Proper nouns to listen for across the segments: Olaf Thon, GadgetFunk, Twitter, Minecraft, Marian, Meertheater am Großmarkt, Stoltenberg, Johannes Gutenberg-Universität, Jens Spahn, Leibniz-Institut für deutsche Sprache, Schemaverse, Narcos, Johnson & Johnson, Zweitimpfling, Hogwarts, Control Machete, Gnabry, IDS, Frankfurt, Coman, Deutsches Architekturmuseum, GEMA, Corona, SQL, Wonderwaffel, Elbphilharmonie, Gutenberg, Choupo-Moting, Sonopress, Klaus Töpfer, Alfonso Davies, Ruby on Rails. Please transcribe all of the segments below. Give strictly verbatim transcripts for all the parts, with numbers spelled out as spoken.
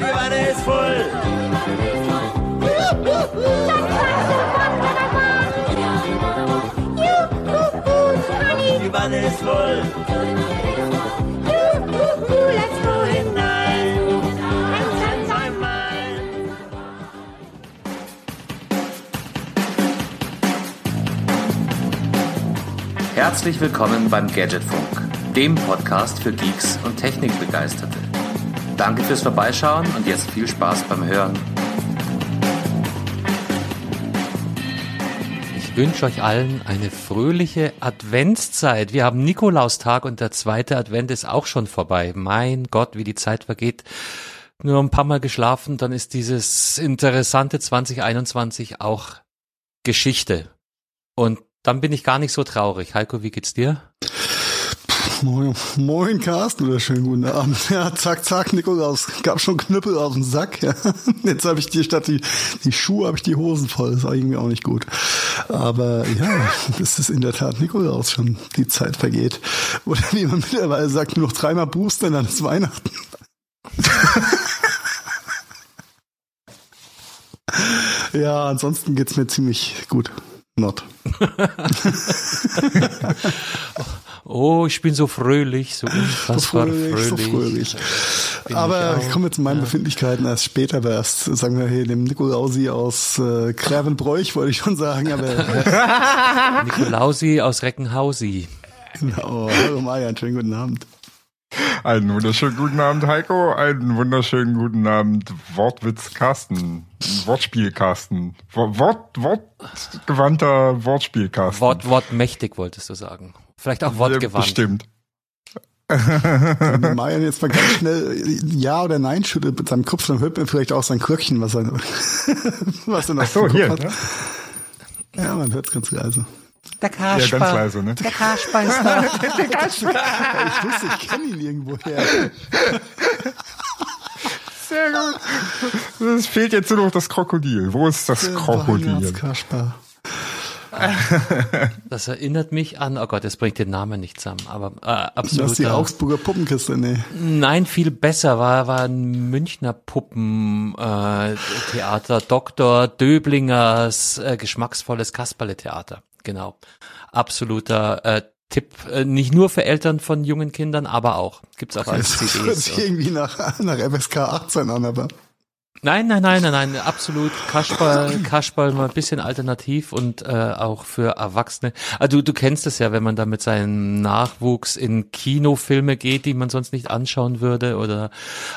Und die Wanne ist voll. Die Wanne ist voll. Herzlich willkommen beim GadgetFunk, dem Podcast für Geeks und Technikbegeisterte. Danke fürs Vorbeischauen und jetzt viel Spaß beim Hören. Ich wünsche euch allen eine fröhliche Adventszeit. Wir haben Nikolaustag und der zweite Advent ist auch schon vorbei. Mein Gott, wie die Zeit vergeht. Nur ein paar Mal geschlafen, dann ist dieses interessante zwanzig einundzwanzig auch Geschichte. Und dann bin ich gar nicht so traurig. Heiko, wie geht's dir? Moin, moin Carsten oder schönen guten Abend. Ja, zack, zack, Nikolaus. Gab schon Knüppel auf den Sack. Ja. Jetzt habe ich die, statt die, die Schuhe habe ich die Hosen voll. Das war irgendwie auch nicht gut. Aber ja, es ist in der Tat Nikolaus schon. Die Zeit vergeht. Oder wie man mittlerweile sagt, nur noch dreimal Booster, dann ist Weihnachten. Ja, ansonsten geht's mir ziemlich gut. Not. Oh, ich bin so fröhlich, so unfassbar so fröhlich. fröhlich. So fröhlich. Aber ich, ich komme jetzt zu meinen ja. Befindlichkeiten erst später, aber erst, sagen wir hier, dem Nikolausi aus äh, Kravenbräuch, wollte ich schon sagen. Aber Nikolausi aus Reckenhausi. Genau. Hallo Marian, schönen guten Abend. Einen wunderschönen guten Abend, Heiko. Einen wunderschönen guten Abend, Wortwitz Carsten. Wortspiel Carsten. Wort, wortgewandter Wortspiel Carsten. Wort, wortmächtig wolltest du sagen. Vielleicht auch wortgewandt. Bestimmt. Wenn Marian jetzt mal ganz schnell Ja oder Nein schüttelt mit seinem Kopf, dann hört man vielleicht auch sein Kröckchen, was er, was er noch so, hier, hat. Ne? Ja, man hört es ganz leise. Der Kasper. Ja, ganz leise, ne? Der Kasper ist da. Der Kasper. Ich wusste, ich kenne ihn irgendwoher. Sehr gut. Es fehlt jetzt nur noch das Krokodil. Wo ist das der Krokodil? Kasper. Das erinnert mich an, oh Gott, das bringt den Namen nicht zusammen, aber äh, absolut. Das ist die Augsburger Puppenkiste, ne? Nein, viel besser, war, war ein Münchner Puppentheater, äh, Doktor Döblingers äh, geschmacksvolles Kasperle-Theater. Genau, absoluter äh, Tipp, äh, nicht nur für Eltern von jungen Kindern, aber auch, gibt's auch als C Ds. Das hört sich irgendwie nach, nach F S K achtzehn an, aber... Nein, nein, nein, nein, nein, absolut Kasperl, Kasperl mal ein bisschen alternativ und äh, auch für Erwachsene. Also du, du kennst es ja, wenn man da mit seinem Nachwuchs in Kinofilme geht, die man sonst nicht anschauen würde oder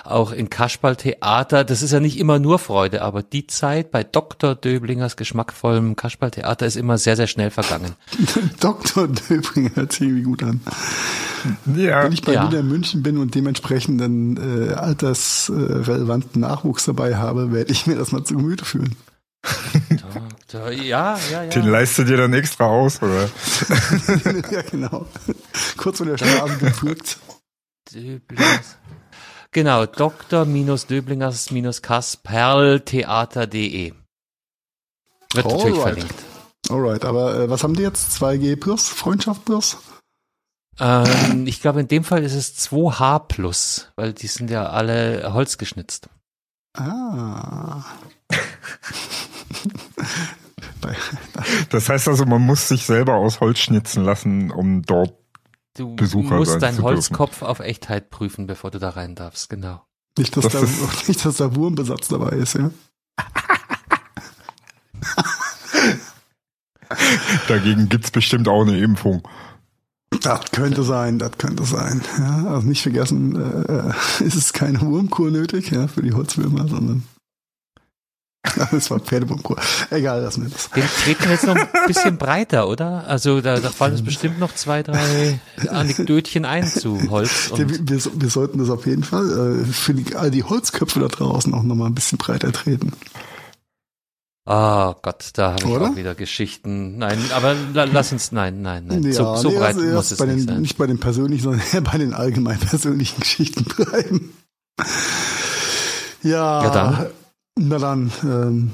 auch in Kasperltheater. Das ist ja nicht immer nur Freude, aber die Zeit bei Doktor Döblingers geschmackvollem Kasperltheater ist immer sehr, sehr schnell vergangen. Doktor Döblinger hört sich irgendwie gut an. Ja. Wenn ich bei ja. wieder in München bin und dementsprechend einen äh, altersrelevanten äh, Nachwuchs dabei habe, werde ich mir das mal zu Gemüte führen. Ja, ja, ja. Den leistet ihr dann extra aus, oder? Ja, genau. Kurz vor der Straße gepflückt. Döblingers. Genau, doktor Döblingers Kasperltheater punkt de. Wird Alright. natürlich verlinkt. Alright, aber äh, was haben die jetzt? zwei G plus? Freundschaft plus? Ähm, ich glaube, in dem Fall ist es zwei H plus, weil die sind ja alle holzgeschnitzt. Ah. Das heißt also, man muss sich selber aus Holz schnitzen lassen, um dort du Besucher sein zu dürfen. Du musst deinen Holzkopf auf Echtheit prüfen, bevor du da rein darfst, genau. Nicht, dass, das da, ist, nicht, dass da Wurmbesatz dabei ist, ja? Dagegen gibt es bestimmt auch eine Impfung. Das könnte sein, das könnte sein. Ja, also nicht vergessen, äh, ist es keine Wurmkur nötig, ja, für die Holzwürmer, sondern das war Pferdewurmkur. Egal, lassen wir das. Den treten wir jetzt noch ein bisschen breiter, oder? Also da, da fallen uns bestimmt noch zwei, drei Anekdötchen ein zu Holz. Und wir, wir, wir sollten das auf jeden Fall äh, für die, all die Holzköpfe da draußen auch nochmal ein bisschen breiter treten. Ah, oh Gott, da habe ich Oder? auch wieder Geschichten. Nein, aber lass uns, nein, nein, nein. Ja, so so nee, breit also muss es bei nicht den, sein. Nicht bei den persönlichen, sondern eher bei den allgemein persönlichen Geschichten bleiben. Ja, ja dann. Na dann. Ähm,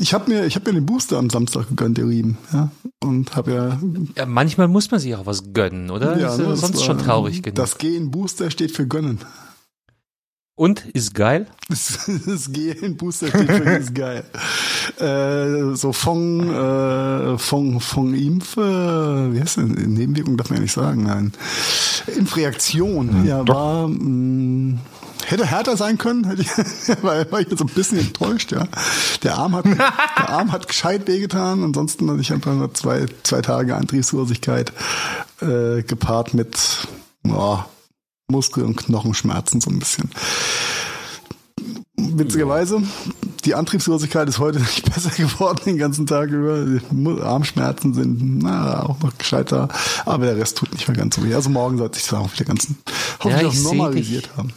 ich habe mir, ich hab mir den Booster am Samstag gegönnt, ihr Lieben. Ja? Und hab ja, ja, manchmal muss man sich auch was gönnen, oder? Ja, das ist ne, sonst das war, schon traurig genug. Das G in Booster steht für gönnen. Und? Ist geil? Das Gehen, Booster Teaching ist geil. Äh, so von, äh, von, von Impf, äh, wie heißt denn? Nebenwirkung darf man ja nicht sagen, nein. Impfreaktion, mhm. ja, war, mh, hätte härter sein können, hätte ich, weil, war ich jetzt so ein bisschen enttäuscht, ja. Der Arm hat, der Arm hat gescheit wehgetan, ansonsten hatte ich einfach nur zwei, zwei Tage Antriebslosigkeit, äh, gepaart mit, oh, Muskel- und Knochenschmerzen so ein bisschen. Witzigerweise, die Antriebslosigkeit ist heute nicht besser geworden den ganzen Tag über. Die Armschmerzen sind na, auch noch gescheiter, aber der Rest tut nicht mehr ganz so weh. Also morgen sollte ich es auch wieder ganz hoffentlich ja, normalisiert dich, haben.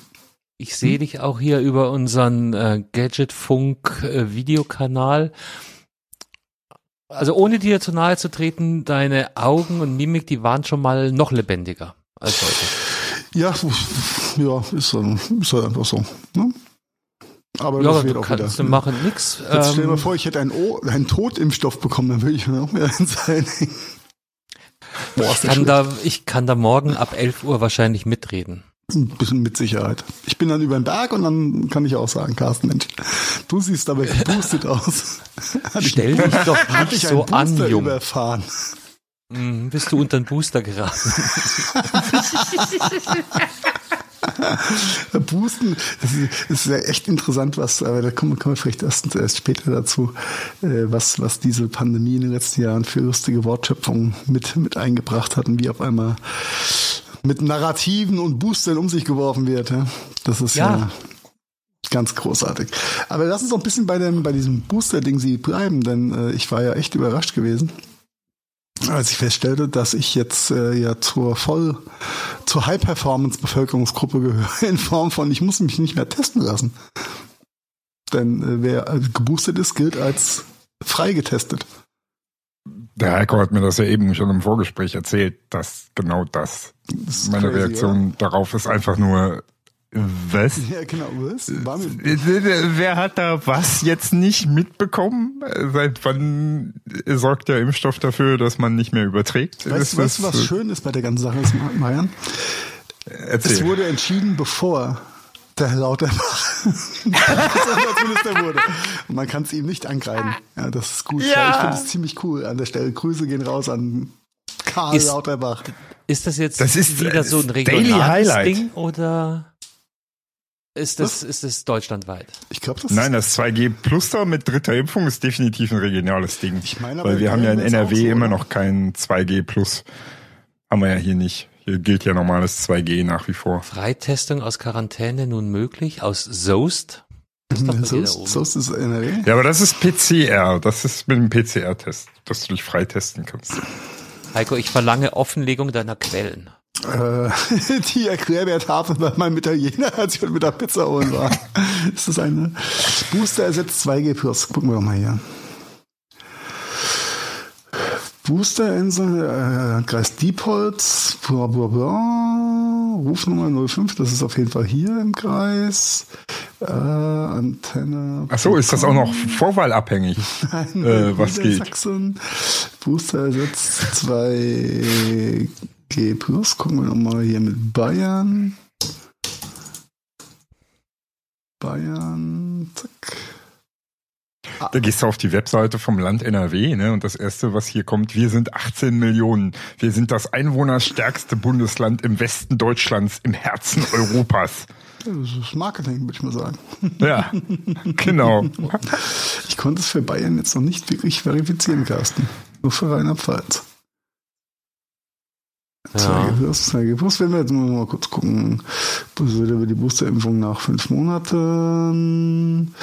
Ich sehe hm? dich auch hier über unseren äh, GadgetFunk-Videokanal. Äh, also ohne dir zu nahe zu treten, deine Augen und Mimik, die waren schon mal noch lebendiger als heute. Ja, ja, ist halt einfach so. Ne? Aber ja, das wird auch kannst wieder. Du machen nix. Jetzt ähm, stell dir mal vor, ich hätte einen, o- einen Totimpfstoff bekommen, dann würde ich mir auch mehr ins Seil hängen. Boah, ich, kann da, ich kann da morgen ab elf Uhr wahrscheinlich mitreden. Ein bisschen mit Sicherheit. Ich bin dann über den Berg und dann kann ich auch sagen, Carsten, Mensch, du siehst aber geboostet aus. Stell dich doch nicht so an, Jung. Überfahren. Mm, bist du unter den Booster geraten? Boosten, das ist, das ist ja echt interessant, was, aber da kommen, kommen wir vielleicht erst, erst später dazu, was, was diese Pandemie in den letzten Jahren für lustige Wortschöpfungen mit, mit eingebracht hat und wie auf einmal mit Narrativen und Boostern um sich geworfen wird. Ja? Das ist ja. ja Ganz großartig. Aber lass uns noch ein bisschen bei, dem, bei diesem Booster-Ding sie bleiben, denn äh, ich war ja echt überrascht gewesen, als ich feststellte, dass ich jetzt äh, ja zur voll zur High-Performance-Bevölkerungsgruppe gehöre, in Form von, ich muss mich nicht mehr testen lassen. Denn äh, wer äh, geboostet ist, gilt als frei getestet. Der Heiko hat mir das ja eben schon im Vorgespräch erzählt, dass genau das, das meine crazy, Reaktion oder? Darauf ist einfach nur was? Ja, genau, was? Wer hat da was jetzt nicht mitbekommen? Seit wann sorgt der Impfstoff dafür, dass man nicht mehr überträgt? Weißt, weißt du, was schön ist bei der ganzen Sache, Marian? Erzähl. Es wurde entschieden, bevor der Herr Lauterbach Gesundheitsminister wurde. Und man kann es ihm nicht angreifen. Ja, das ist gut. Ja. Ich finde es ziemlich cool an der Stelle. Grüße gehen raus an Karl ist, Lauterbach. Ist das jetzt das ist, wieder so ein regionales Ding oder... Ist das, ist das deutschlandweit? Ich glaube, das Nein, das zwei G Plus da mit dritter Impfung ist definitiv ein regionales Ding. Ich meine, aber weil wir haben ja in N R W so, immer noch keinen zwei G Plus. Haben wir ja hier nicht. Hier gilt ja normales zwei G nach wie vor. Freitestung aus Quarantäne nun möglich? Aus Soest? Soest, Soest ist N R W? Ja, aber das ist P C R. Das ist mit dem P C R-Test, dass du dich freitesten kannst. Heiko, ich verlange Offenlegung deiner Quellen. Die erklärt habe, weil mein Italiener als ich mit der Pizza holen war. Ist das eine? Booster ersetzt zwei G Plus. Gucken wir doch mal hier. Boosterinsel, äh, Kreis Diepholz, bla bla bla, Rufnummer null fünf, das ist auf jeden Fall hier im Kreis. Äh, Antenne. Achso, ist das auch noch vorwahlabhängig? Nein, äh, was geht? Sachsen. Booster ersetzt zwei G Plus. Okay, plus, gucken wir nochmal hier mit Bayern. Bayern, zack. Ah. Da gehst du auf die Webseite vom Land N R W, ne? Und das Erste, was hier kommt, wir sind achtzehn Millionen. Wir sind das einwohnerstärkste Bundesland im Westen Deutschlands, im Herzen Europas. Das ist Marketing, würde ich mal sagen. Ja, genau. Ich konnte es für Bayern jetzt noch nicht wirklich verifizieren, Carsten. Nur für Rheinland-Pfalz. Ja. zwei G Plus, wenn wir jetzt mal kurz gucken, über die Boosterimpfung nach fünf Monaten.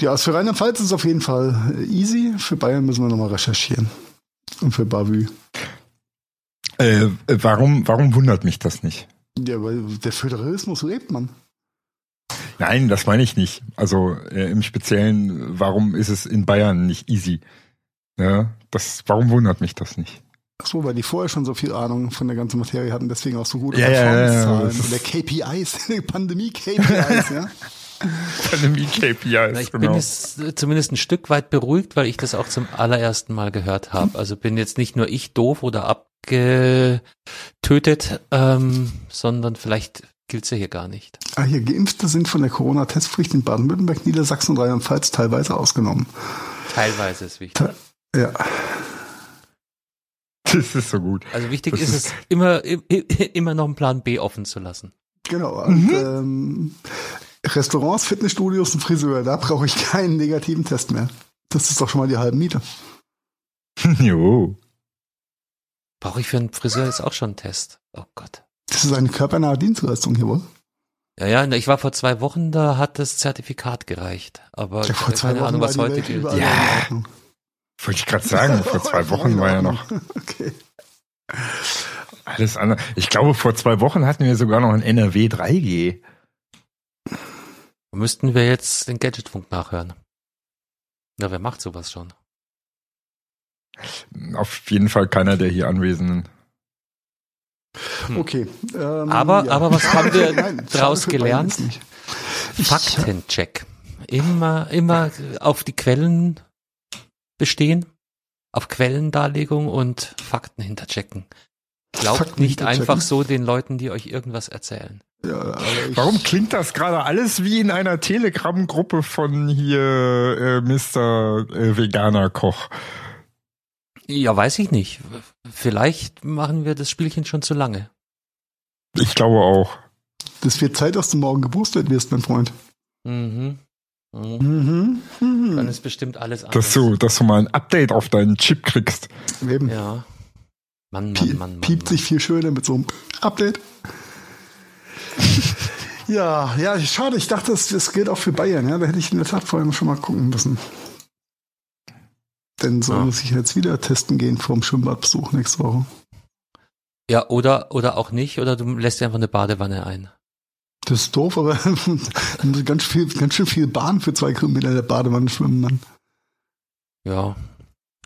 Ja, also für Rheinland-Pfalz ist es auf jeden Fall easy. Für Bayern müssen wir nochmal recherchieren. Und für Bavü. Äh, warum, warum wundert mich das nicht? Ja, weil der Föderalismus lebt, man. Nein, das meine ich nicht. Also äh, im Speziellen, warum ist es in Bayern nicht easy? Ja, das, warum wundert mich das nicht? Ach so, weil die vorher schon so viel Ahnung von der ganzen Materie hatten, deswegen auch so gute yeah, Performance-Zahlen. Yeah, oder K P Is, Pandemie-K P Is, ja. Pandemie-K P Is, na, ich genau. bin jetzt zumindest ein Stück weit beruhigt, weil ich das auch zum allerersten Mal gehört habe. Also bin jetzt nicht nur ich doof oder abgetötet, ähm, sondern vielleicht gilt es ja hier gar nicht. Ah, hier Geimpfte sind von der Corona-Testpflicht in Baden-Württemberg, Niedersachsen und Rheinland-Pfalz teilweise ausgenommen. Teilweise ist wichtig. Te- ja. Das ist so gut. Also wichtig das ist es, ist immer, i- immer noch einen Plan B offen zu lassen. Genau. Und, mhm. ähm, Restaurants, Fitnessstudios und Friseur, da brauche ich keinen negativen Test mehr. Das ist doch schon mal die halbe Miete. Jo. Brauche ich für einen Friseur ist auch schon ein Test. Oh Gott. Das ist eine körpernahe Dienstleistung hier wohl. Ja, ja, ich war vor zwei Wochen, da hat das Zertifikat gereicht. Aber ja, vor zwei keine Wochen Ahnung, was heute Welt gilt. Ja. Wollte ich gerade sagen, vor zwei Wochen war ja noch. Okay. Alles andere. Ich glaube, vor zwei Wochen hatten wir sogar noch ein N R W drei G. Müssten wir jetzt den GadgetFunk nachhören. Na, wer macht sowas schon? Auf jeden Fall keiner der hier Anwesenden. Hm. Okay. Ähm, aber, ja. aber was haben wir Nein, draus gelernt? Faktencheck. Immer, immer auf die Quellen bestehen, auf Quellendarlegung und Fakten hinterchecken. Glaubt Fakten nicht einfach so den Leuten, die euch irgendwas erzählen. Ja, aber warum klingt das gerade alles wie in einer Telegram-Gruppe von hier äh, Mister Äh, Veganer Koch? Ja, weiß ich nicht. Vielleicht machen wir das Spielchen schon zu lange. Ich glaube auch. Das wird Zeit, dass du morgen geboostet wirst, mein Freund. Mhm. Mhm. Mhm. Dann ist bestimmt alles anders. Dass du, dass du mal ein Update auf deinen Chip kriegst. Eben. Ja. Mann, Mann, Mann, Mann, Mann. Piept sich viel schöner mit so einem Update. Ja, ja, schade. Ich dachte, das, das gilt auch für Bayern. Ja, da hätte ich in der Tat vorher schon mal gucken müssen. Denn so ja. muss ich jetzt wieder testen gehen vorm Schwimmbadbesuch nächste Woche. Ja, oder, oder auch nicht. Oder du lässt dir einfach eine Badewanne ein. Das ist doof, aber du musst ganz, viel, ganz schön viel Bahn für zwei Kilometer in der Badewanne schwimmen, Mann. Ja,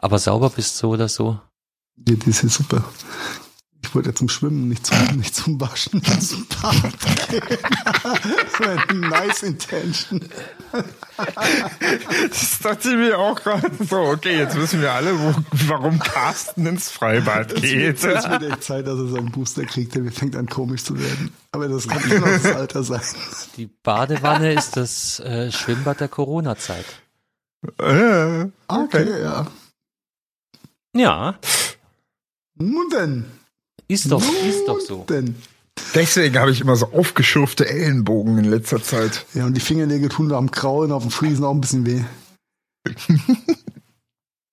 aber sauber bist du so oder so. Ja, das ist super. Ich wollte ja zum Schwimmen, nicht zum, nicht zum Waschen, nicht zum Bad. Nice intention. Das dachte ich mir auch gerade so, okay, jetzt wissen wir alle, wo, warum Carsten ins Freibad geht. Es wird echt Zeit, dass er seinen Booster kriegt, der fängt an komisch zu werden. Aber das kann immer noch das Alter sein. Die Badewanne ist das äh, Schwimmbad der Corona-Zeit. Äh, okay. okay, ja. Ja. Nun denn. Ist doch, Nun ist doch so. Denn. Deswegen habe ich immer so aufgeschürfte Ellenbogen in letzter Zeit. Ja, und die Fingernägel tun da am Kraulen, auf dem Friesen auch ein bisschen weh.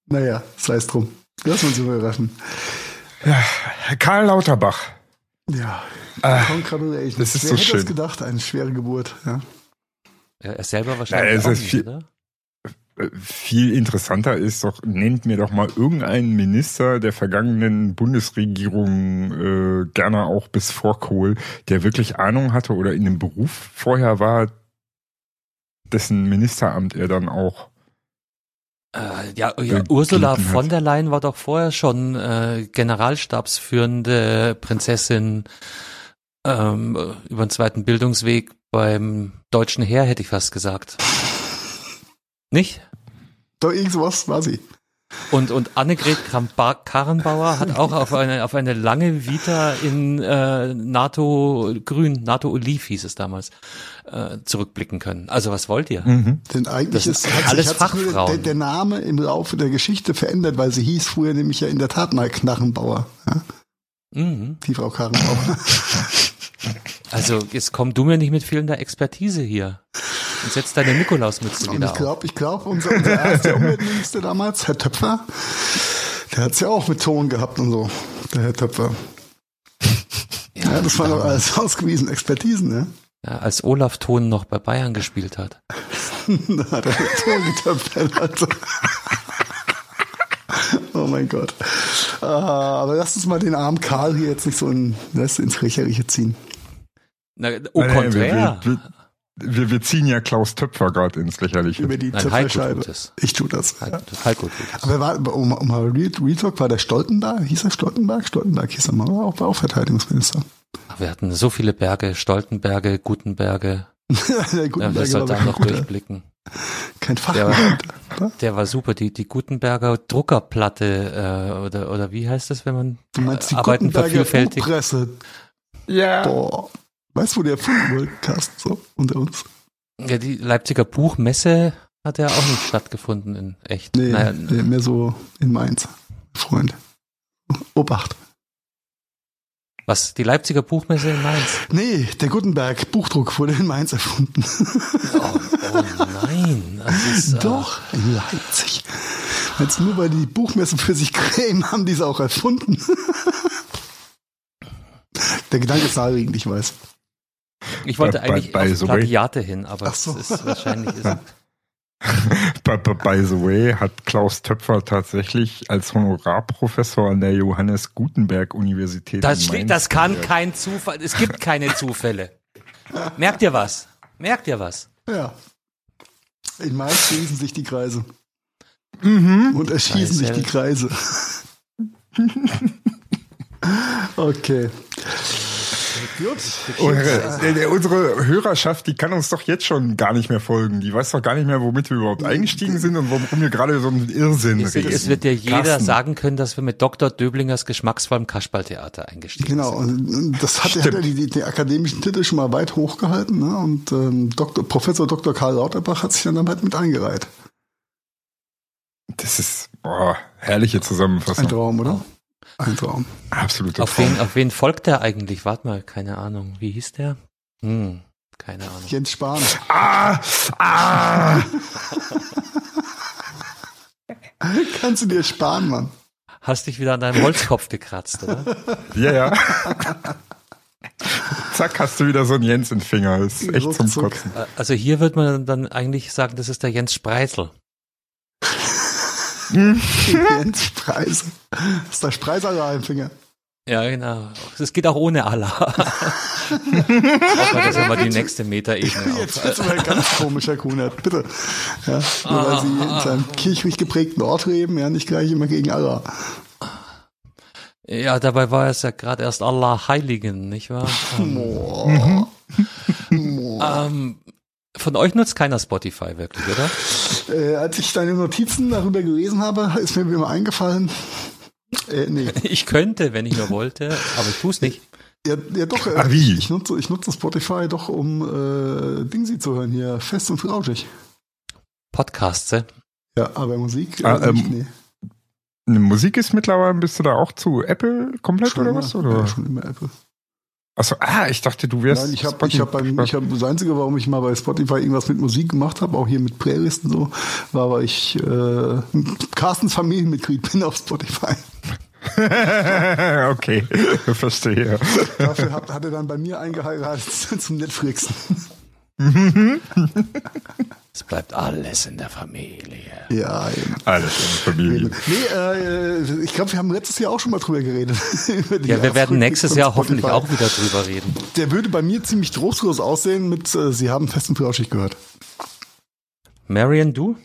Naja, sei es drum. Lass uns überraschen. Ja, Karl Lauterbach. Ja, äh, Congratulations. Das ist Wer so hätte schön. Das gedacht, eine schwere Geburt. Ja. Ja, er selber wahrscheinlich Na, auch nicht, viel, oder? Viel interessanter ist doch, nennt mir doch mal irgendeinen Minister der vergangenen Bundesregierung, äh, gerne auch bis vor Kohl, der wirklich Ahnung hatte oder in dem Beruf vorher war, dessen Ministeramt er dann auch. Äh, ja, ja Ursula von der Leyen war doch vorher schon äh, generalstabsführende Prinzessin ähm, über den zweiten Bildungsweg beim deutschen Heer, hätte ich fast gesagt. Nicht? Doch, irgendwas war sie. Und, und Annegret Kramp-Karrenbauer hat auch auf eine, auf eine lange Vita in äh, NATO-Grün, NATO-Oliv hieß es damals, äh, zurückblicken können. Also was wollt ihr? Mhm. Denn eigentlich ist alles Fachfrauen. Der, der Name im Laufe der Geschichte verändert, weil sie hieß früher nämlich ja in der Tat mal Knarrenbauer. Ja? Mhm. Die Frau Karrenbauer. Also jetzt komm du mir nicht mit fehlender Expertise hier. Und setzt deine Nikolausmütze wieder ich glaub, auf. Ich glaube, unser, unser erster Umweltminister damals, Herr Töpfer, der hat es ja auch mit Ton gehabt und so, der Herr Töpfer. Ja, ja das waren doch alles ausgewiesene Expertisen, ne? Ja, als Olaf Thon noch bei Bayern gespielt hat. Da hat er mit Ton getöpfert, also. Oh mein Gott. Uh, aber lass uns mal den armen Karl hier jetzt nicht so in, weißt, ins Lächerliche ziehen. Na, au contraire. Wir, wir ziehen ja Klaus Töpfer gerade ins Lächerliche. Über die Töpferscheibe. Ich tue das. Heiko, ja. Heiko tut das. Aber war, um, um Retalk, war der Stoltenberg? Hieß er Stoltenberg? Stoltenberg hieß er mal, war auch, war auch Verteidigungsminister. Ach, wir hatten so viele Berge, Stoltenberge, Gutenberge. Der Gutenberg ja, das sollte dann noch guter. Durchblicken. Kein Fachmann. Der, der war super, die, die Gutenberger Druckerplatte, äh, oder, oder wie heißt das, wenn man. Du meinst die Arbeiten Gutenberger Buchpresse? Ja. Boah. Weißt du, wo der erfunden wurde, Carsten, so unter uns? Ja, die Leipziger Buchmesse hat ja auch nicht stattgefunden in echt. Nee, naja, nee, mehr so in Mainz, Freund. Obacht. Was, die Leipziger Buchmesse in Mainz? Nee, der Gutenberg-Buchdruck wurde in Mainz erfunden. Oh, oh nein. Das ist, doch, äh, in Leipzig. Jetzt nur, weil die Buchmessen für sich krämen, haben die es auch erfunden. Der Gedanke ist naheliegend, ich weiß. Ich wollte by, eigentlich by auf Plagiate hin, aber so. Das ist wahrscheinlich... Ist by, by the way, hat Klaus Töpfer tatsächlich als Honorarprofessor an der Johannes Gutenberg-Universität das in Mainz steht, das kann gelehrt. Kein Zufall, es gibt keine Zufälle. Merkt ihr was? Merkt ihr was? Ja. In Mainz schließen sich die Kreise. Mhm. Und erschießen sich die Kreise. Okay. Gut. Unsere, unsere Hörerschaft, die kann uns doch jetzt schon gar nicht mehr folgen. Die weiß doch gar nicht mehr, womit wir überhaupt eingestiegen sind und warum wir gerade so einen Irrsinn ich reden. Es wird ja jeder Carsten. Sagen können, dass wir mit Doktor Döblingers Geschmacksvollen Kasperltheater eingestiegen genau, sind. Genau, und das hat, hat ja den akademischen Titel schon mal weit hochgehalten. Ne? Und ähm, Doktor, Professor Doktor Karl Lauterbach hat sich dann damit mit eingereiht. Das ist, boah, herrliche Zusammenfassung. Ein Traum, oder? Ein Traum. Absoluter auf Traum. Wen, auf wen folgt der eigentlich? Warte mal, keine Ahnung. Wie hieß der? Hm, keine Ahnung. Jens Spahn. Ah! Ah! Kannst du dir sparen, Mann? Hast dich wieder an deinem Holzkopf gekratzt, oder? Ja, ja. Zack, hast du wieder so einen Jens im Finger. Das ist echt zum Kotzen. Also hier wird man dann eigentlich sagen, das ist der Jens Spreisel. Jens Spreisel. Das ist der Spreisaler im Finger. Ja, genau. Es geht auch ohne Allah. Das ist aber die nächste Metaebene. Jetzt wird es mal ganz komischer Kunert, bitte. Ja, nur ah, weil sie in seinem ah, kirchlich geprägten Ort leben, ja, nicht gleich immer gegen Allah. Ja, dabei war es ja gerade erst Allah Heiligen, nicht wahr? Boah. Boah. Ähm, von euch nutzt keiner Spotify wirklich, oder? Äh, als ich deine Notizen darüber gelesen habe, ist mir immer eingefallen. Äh, nee. Ich könnte, wenn ich nur wollte, aber ich tue es nicht. Ja, ja doch, äh, wie? Ich nutze, ich nutze Spotify doch, um äh, Dingsy zu hören hier, fest und flauschig. Podcasts, äh? Ja, aber Musik äh, ah, nicht, ähm, nee. Musik ist mittlerweile, bist du da auch zu Apple komplett schon oder immer, was? Oder? Ja, schon immer Apple. Achso, ah, ich dachte, du wärst... Nein, ich habe, ich habe, ich habe, das Einzige, warum ich mal bei Spotify irgendwas mit Musik gemacht habe, auch hier mit Playlisten so, war, weil ich äh, Carstens Familienmitglied bin auf Spotify. Okay, verstehe. Dafür hat, hat er dann bei mir eingeheiratet zum Netflixen. Es bleibt alles in der Familie. Ja, eben. Alles in der Familie. Nee, äh, ich glaube, wir haben letztes Jahr auch schon mal drüber geredet. Über ja, wir werden nächstes Jahr hoffentlich auch wieder drüber reden. Der würde bei mir ziemlich trostlos aussehen mit äh, Sie haben fest und flauschig gehört. Marian, du?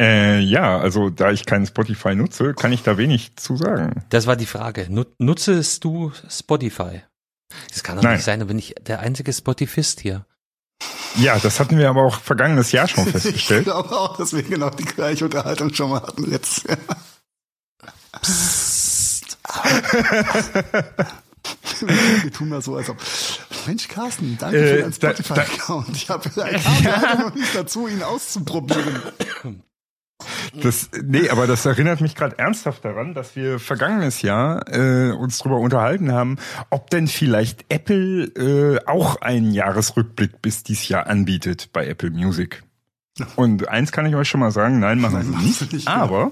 Äh, ja, also da ich keinen Spotify nutze, kann ich da wenig zu sagen. Das war die Frage. Nutzest du Spotify? Das kann doch Nein. nicht sein, da bin ich der einzige Spotifist hier. Ja, das hatten wir aber auch vergangenes Jahr schon festgestellt. Ich glaube auch, dass wir genau die gleiche Unterhaltung schon mal hatten letztes Jahr. Psst. Wir tun mal so, als ob. Mensch, Carsten, danke äh, für deinen Spotify-Account. Ich habe ja leider noch nicht dazu, ihn auszuprobieren. Das, nee, aber das erinnert mich gerade ernsthaft daran, dass wir vergangenes Jahr äh, uns drüber unterhalten haben, ob denn vielleicht Apple äh, auch einen Jahresrückblick bis dieses Jahr anbietet bei Apple Music. Und eins kann ich euch schon mal sagen, nein, machen sie nicht. nicht. Aber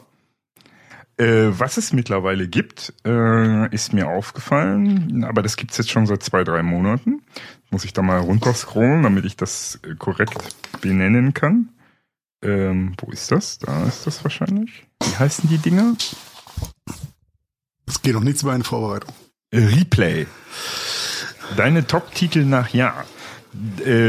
äh, was es mittlerweile gibt, äh, ist mir aufgefallen, aber das gibt's jetzt schon seit zwei, drei Monaten. Muss ich da mal runterscrollen, damit ich das korrekt benennen kann. Ähm, wo ist das? Da ist das wahrscheinlich. Wie heißen die Dinger? Es geht noch nichts über eine Vorbereitung. Replay. Deine Top-Titel nach Jahr.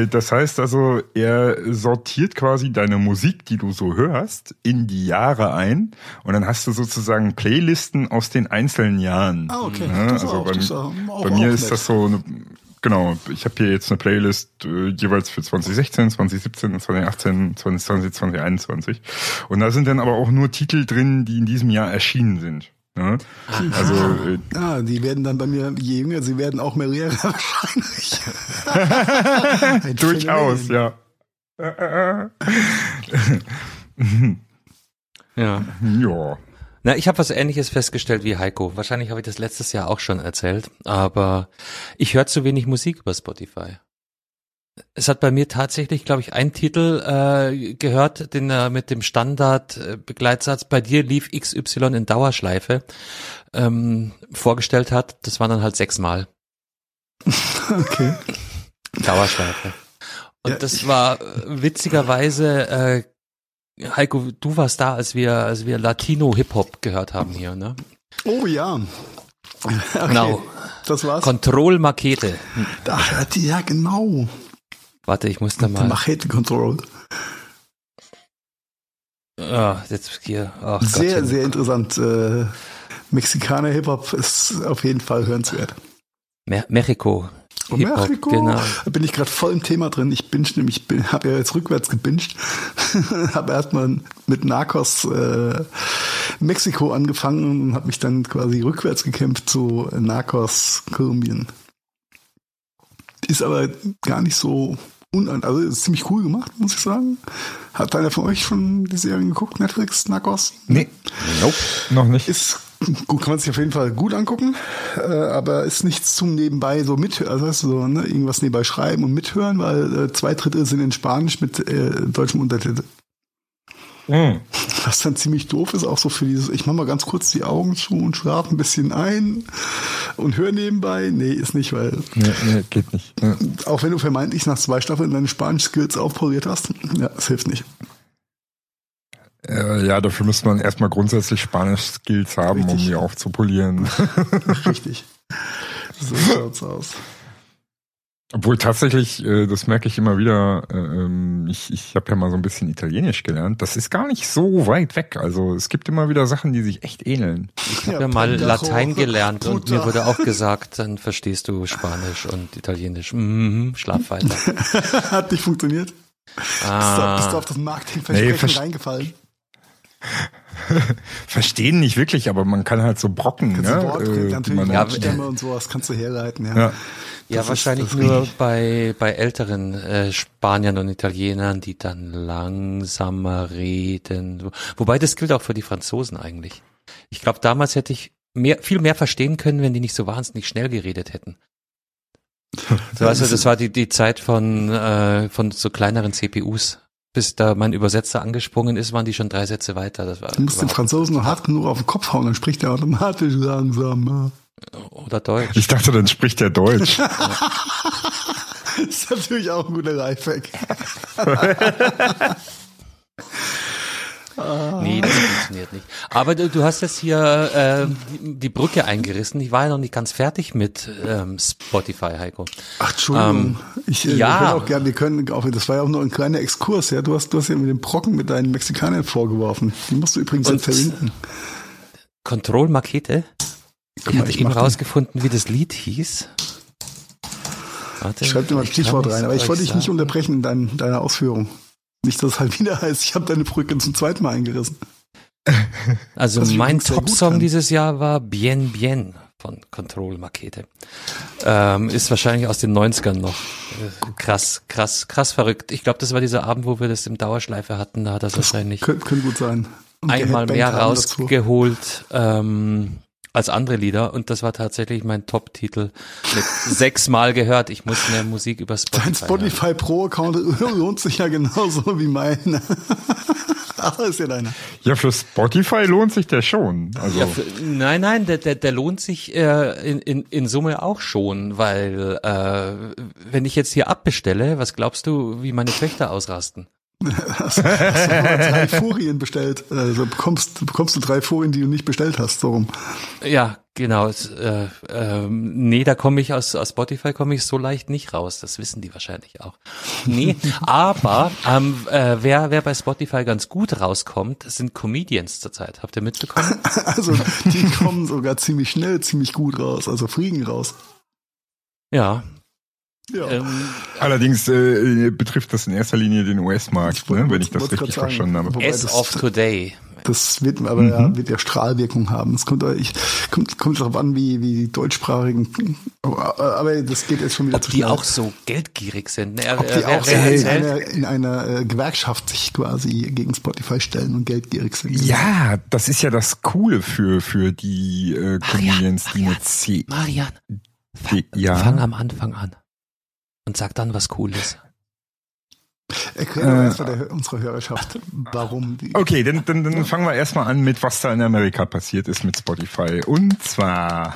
Das heißt also, er sortiert quasi deine Musik, die du so hörst, in die Jahre ein. Und dann hast du sozusagen Playlisten aus den einzelnen Jahren. Ah, okay. Ja, das also auch, bei, das auch bei mir ist das so eine... Genau, ich habe hier jetzt eine Playlist äh, jeweils für zwanzig sechzehn, zwanzig siebzehn, zwanzig achtzehn, zwanzig zwanzig, zwanzig einundzwanzig. Und da sind dann aber auch nur Titel drin, die in diesem Jahr erschienen sind. Ne? Also, äh, ah, die werden dann bei mir, je jünger, sie werden auch mehr Lehrer wahrscheinlich. Durchaus, ja. Ja. Ja. Na, ich habe was Ähnliches festgestellt wie Heiko. Wahrscheinlich habe ich das letztes Jahr auch schon erzählt, aber ich höre zu wenig Musik über Spotify. Es hat bei mir tatsächlich, glaube ich, einen Titel äh, gehört, den er äh, mit dem Standard-Begleitsatz "Bei dir lief X Y in Dauerschleife" ähm, vorgestellt hat. Das waren dann halt sechsmal. Okay. Dauerschleife. Und ja, das war äh, witzigerweise äh, Heiko, du warst da, als wir, als wir Latino-Hip-Hop gehört haben hier, ne? Oh ja. Okay. Genau. Das war's. Control Machete. Da, ja, genau. Warte, ich muss da mal. Machete Control. Ah, oh, jetzt hier. Oh, sehr, Gott, sehr Gott. Interessant. Äh, Mexikaner Hip-Hop ist auf jeden Fall hörenswert. Me- Mexiko. Oh, Mexiko. Genau. Da bin ich gerade voll im Thema drin. Ich binge nämlich, ich habe ja jetzt rückwärts gebinged. Habe erstmal mit Narcos äh, Mexiko angefangen und habe mich dann quasi rückwärts gekämpft zu Narcos Kolumbien. Ist aber gar nicht so unangenehm. Also ist ziemlich cool gemacht, muss ich sagen. Hat einer von euch schon die Serien geguckt? Netflix, Narcos? Nee. Nope, noch nicht. Ist gut, kann man sich auf jeden Fall gut angucken, äh, aber ist nichts zum Nebenbei so mithören, also weißt du, so, ne, irgendwas nebenbei schreiben und mithören, weil äh, zwei Drittel sind in Spanisch mit äh, deutschem Untertitel. Mm. Was dann ziemlich doof ist, auch so für dieses, ich mache mal ganz kurz die Augen zu und schlafe ein bisschen ein und höre nebenbei. Nee, ist nicht, weil... Nee, nee geht nicht. Ja. Auch wenn du vermeintlich nach zwei Staffeln deine Spanisch-Skills aufpoliert hast, ja, es hilft nicht. Ja, dafür müsste man erstmal grundsätzlich Spanisch-Skills haben, richtig, um die aufzupolieren. Richtig. So schaut's aus. Obwohl tatsächlich, das merke ich immer wieder, ich, ich habe ja mal so ein bisschen Italienisch gelernt, das ist gar nicht so weit weg. Also es gibt immer wieder Sachen, die sich echt ähneln. Ich habe ja, ja mal Latein gelernt und mir wurde auch gesagt, dann verstehst du Spanisch und Italienisch. Mhm, schlaf weiter. Hat nicht funktioniert. Ah. Bist du auf das Marketingversprechen nee, ver- reingefallen? Verstehen nicht wirklich, aber man kann halt so Brocken, ne? Wort, äh, natürlich ja, Stimme und sowas kannst du herleiten, ja. Ja, ja wahrscheinlich nur bei, bei älteren äh, Spaniern und Italienern, die dann langsamer reden. Wobei das gilt auch für die Franzosen eigentlich. Ich glaube, damals hätte ich mehr, viel mehr verstehen können, wenn die nicht so wahnsinnig schnell geredet hätten. So, also das war die, die Zeit von, äh, von so kleineren C P Us. Bis da mein Übersetzer angesprungen ist, waren die schon drei Sätze weiter. Das war du musst den Franzosen noch hart genug auf den Kopf hauen, dann spricht er automatisch langsamer. Oder Deutsch. Ich dachte, dann spricht er Deutsch. Das ist natürlich auch ein guter Lifehack. Nee, das funktioniert nicht. Aber du, du hast jetzt hier äh, die, die Brücke eingerissen. Ich war ja noch nicht ganz fertig mit ähm, Spotify, Heiko. Ach, Entschuldigung. Ähm, ich äh, ja. würde auch gerne, wir können auch, das war ja auch nur ein kleiner Exkurs, ja. Du hast, du hast ja mit dem Brocken mit deinen Mexikanern vorgeworfen. Die musst du übrigens und, jetzt verlinken. Control Machete. Ich hatte eben rausgefunden, wie das Lied hieß. Warte, schreib dir mal ein Stichwort rein, aber ich wollte dich nicht unterbrechen in dein, deiner Ausführung. Nicht, dass es halt wieder heißt, ich habe deine Brücke zum zweiten Mal eingerissen. Also mein Top-Song dieses Jahr war Bien Bien von Control Machete. Ähm, ist wahrscheinlich aus den neunzigern noch. Krass, krass, krass verrückt. Ich glaube, das war dieser Abend, wo wir das im Dauerschleife hatten. Da hat das, das wahrscheinlich könnte, könnte gut sein. Und einmal mehr rausgeholt ähm, als andere Lieder. Und das war tatsächlich mein Top-Titel mit sechsmal gehört. Ich muss mehr Musik über Spotify. Dein Spotify Pro-Account lohnt sich ja genauso wie meiner. Aber ist ja deiner. Ja, für Spotify lohnt sich der schon. Also. Ja, für, nein, nein, der, der, der lohnt sich äh, in, in, in Summe auch schon, weil äh, wenn ich jetzt hier abbestelle, was glaubst du, wie meine Töchter ausrasten? Hast, hast du drei Furien bestellt? Also bekommst, bekommst du drei Furien, die du nicht bestellt hast, so rum. Ja, genau. Äh, äh, nee, da komme ich aus, aus Spotify komme ich so leicht nicht raus. Das wissen die wahrscheinlich auch. Nee, aber ähm, äh, wer, wer bei Spotify ganz gut rauskommt, sind Comedians zurzeit. Habt ihr mitbekommen? Also die kommen sogar ziemlich schnell, ziemlich gut raus. Also fliegen raus. Ja. Ja. Ähm, Allerdings äh, betrifft das in erster Linie den U S-Markt, ne, wenn ich das richtig verstanden habe. As of today. Das wird aber mhm. ja, wird ja Strahlwirkung haben. Es kommt, ich, kommt, kommt darauf an, wie, wie die deutschsprachigen, aber das geht jetzt schon wieder Ob zu schnell. Ob die auch so geldgierig sind. Ne? Ob die äh, auch äh, in, einer, in einer Gewerkschaft sich quasi gegen Spotify stellen und geldgierig sind. Ja, das ist ja das Coole für, für die äh, Comedians, die mit C. Marian, fang, ja. fang am Anfang an und sag dann was Cooles. Erklären wir äh, erstmal unsere Hörerschaft, warum. Die okay, dann, dann, dann fangen wir erstmal an mit, was da in Amerika passiert ist mit Spotify. Und zwar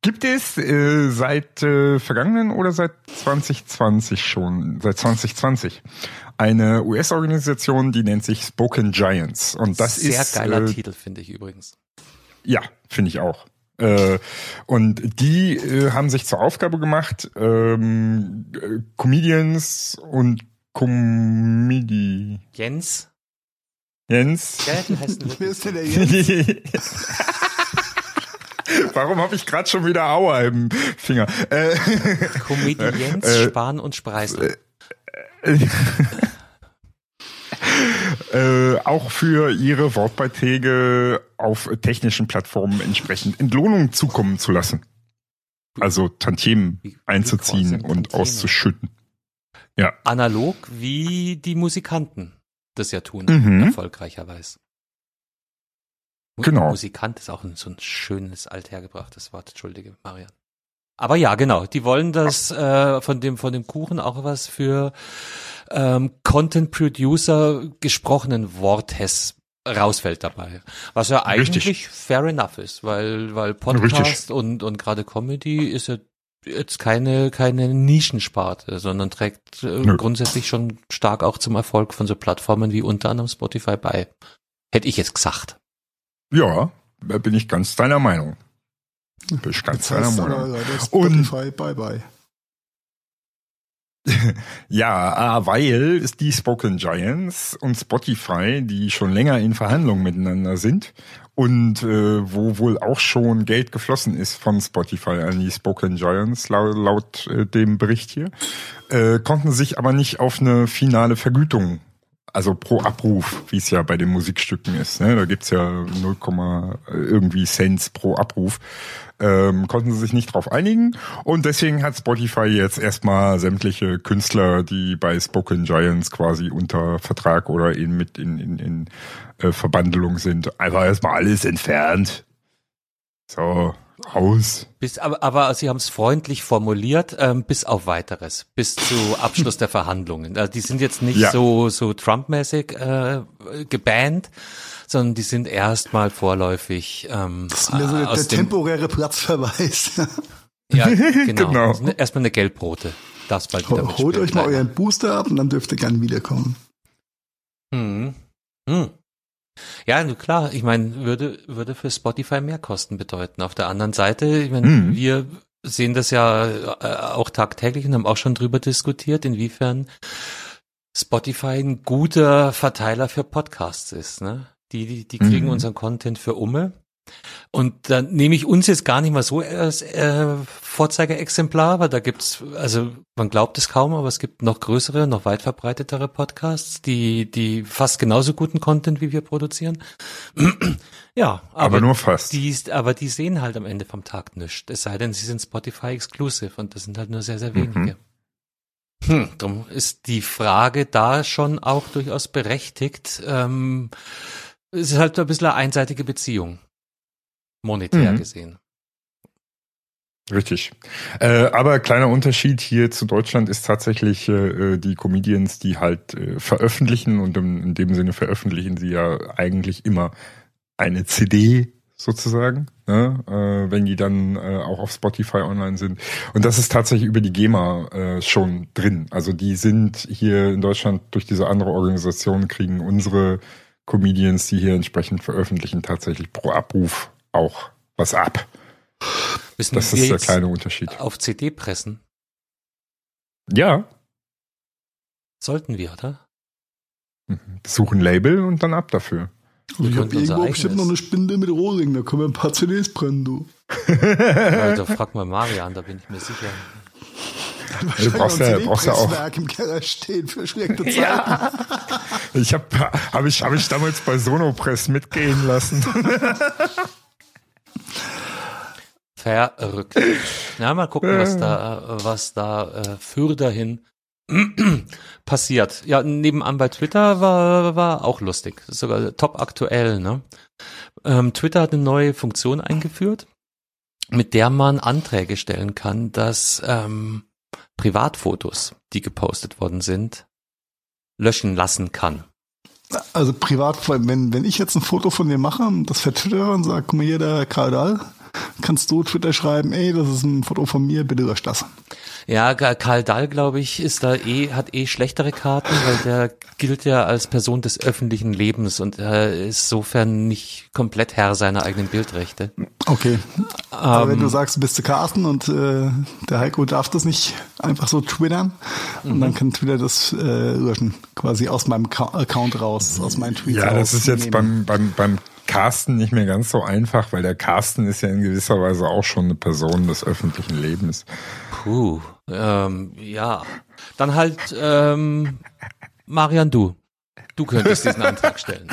gibt es äh, seit äh, vergangenen oder seit zwanzig zwanzig schon, seit zwanzig zwanzig, eine U S-Organisation, die nennt sich Spoken Giants. Und das Sehr ist, geiler äh, Titel, finde ich übrigens. Ja, finde ich auch. Äh, und die äh, haben sich zur Aufgabe gemacht, ähm, äh, Comedians und Comedy... Jens? Jens? Ja, du heißt nicht. Wer ist denn der Jens? Warum habe ich gerade schon wieder Aua im Finger? Äh, Comedy Jens, äh, Spahn und Spreisel. Äh, äh, Äh, auch für ihre Wortbeiträge auf technischen Plattformen entsprechend Entlohnung zukommen zu lassen. Also Tantiemen einzuziehen und Tantieme. auszuschütten. Ja. Analog wie die Musikanten das ja tun, mhm. erfolgreicherweise. Genau. Musikant ist auch so ein schönes, althergebrachtes Wort. Entschuldige, Marian. Aber ja, genau. Die wollen das äh, von dem von dem Kuchen auch was für ähm, Content-Producer gesprochenen Wortes rausfällt dabei. Was ja eigentlich Richtig. fair enough ist, weil weil Podcast Richtig. und und gerade Comedy ist ja jetzt keine keine Nischensparte, sondern trägt äh, grundsätzlich schon stark auch zum Erfolg von so Plattformen wie unter anderem Spotify bei. Hätte ich jetzt gesagt. Ja, da bin ich ganz deiner Meinung. Bis ganz Monat. Und Spotify, bye bye. Ja, weil die Spoken Giants und Spotify, die schon länger in Verhandlungen miteinander sind und äh, wo wohl auch schon Geld geflossen ist von Spotify an die Spoken Giants, laut, laut äh, dem Bericht hier, äh, konnten sich aber nicht auf eine finale Vergütung, also pro Abruf, wie es ja bei den Musikstücken ist, ne? Da gibt's ja null, irgendwie Cent pro Abruf, ähm, konnten sie sich nicht drauf einigen. Und deswegen hat Spotify jetzt erstmal sämtliche Künstler, die bei Spoken Giants quasi unter Vertrag oder in, mit in, in, in äh, Verbandelung sind, einfach erstmal alles entfernt. So. Aus. Bis, aber, aber sie haben es freundlich formuliert, ähm, bis auf Weiteres, bis zu Abschluss der Verhandlungen. Also die sind jetzt nicht ja. so so Trump-mäßig äh, gebannt, sondern die sind erstmal vorläufig ähm, das ist so eine, aus der dem, temporäre Platzverweis. Ja, genau. genau. Erstmal eine Geldbrote. Das bald wieder Holt euch mal leider. euren Booster ab und dann dürft ihr gerne wiederkommen. Hm. Hm. Ja, klar, ich meine, würde würde für Spotify mehr Kosten bedeuten. Auf der anderen Seite, ich meine, mhm. wir sehen das ja auch tagtäglich und haben auch schon drüber diskutiert, inwiefern Spotify ein guter Verteiler für Podcasts ist, ne? Die die, die kriegen mhm. unseren Content für Umme. Und dann nehme ich uns jetzt gar nicht mal so als äh, Vorzeigeexemplar, weil da gibt's, also man glaubt es kaum, aber es gibt noch größere, noch weit verbreitetere Podcasts, die die fast genauso guten Content wie wir produzieren. Ja, aber, aber nur fast. Die, aber die sehen halt am Ende vom Tag nichts, es sei denn, sie sind Spotify exclusive und das sind halt nur sehr, sehr wenige. Mhm. Hm, drum ist die Frage da schon auch durchaus berechtigt. Ähm, es ist halt ein bisschen eine einseitige Beziehung. Monetär mhm. gesehen. Richtig. Äh, aber kleiner Unterschied hier zu Deutschland ist tatsächlich äh, die Comedians, die halt äh, veröffentlichen und im, in dem Sinne veröffentlichen sie ja eigentlich immer eine C D sozusagen, ne? äh, wenn die dann äh, auch auf Spotify online sind. Und das ist tatsächlich über die GEMA äh, schon drin. Also die sind hier in Deutschland durch diese andere Organisation kriegen unsere Comedians, die hier entsprechend veröffentlichen, tatsächlich pro Abruf auch was ab. Wissen das ist der kleine Unterschied. Auf C D pressen? Ja. Sollten wir, oder? Suchen Label und dann ab dafür. Wir ich habe irgendwo bestimmt noch eine Spinde mit Rohring, da können wir ein paar C Ds brennen, du. Alter, frag mal Marian, da bin ich mir sicher. Du brauchst ja, brauchst ja auch im Keller stehen für schlechte Zeiten. Ja. Ich habe hab ich, hab ich damals bei Sonopress mitgehen lassen. Verrückt. Na, mal gucken, was da, was da äh, für dahin passiert. Ja, nebenan bei Twitter war, war auch lustig. Das ist sogar top aktuell, ne? Ähm, Twitter hat eine neue Funktion eingeführt, mit der man Anträge stellen kann, dass ähm, Privatfotos, die gepostet worden sind, löschen lassen kann. Also privat, wenn, wenn ich jetzt ein Foto von dir mache und das vertwittere und sage, guck mal hier, der Karl Dahl, kannst du Twitter schreiben, ey, das ist ein Foto von mir, bitte löscht das. Ja, Karl Dahl, glaube ich, ist da eh, hat eh schlechtere Karten, weil der gilt ja als Person des öffentlichen Lebens und äh, ist insofern nicht komplett Herr seiner eigenen Bildrechte. Okay. Ähm, Aber wenn du sagst, bist du Carsten und äh, der Heiko darf das nicht einfach so twittern und mhm. dann kann Twitter das äh, löschen, quasi aus meinem Ka- Account raus, aus meinen Tweets raus. Ja, das ist jetzt beim, beim, beim Carsten nicht mehr ganz so einfach, weil der Carsten ist ja in gewisser Weise auch schon eine Person des öffentlichen Lebens. Puh, ähm, ja. Dann halt, ähm, Marian, du. Du könntest diesen Antrag stellen.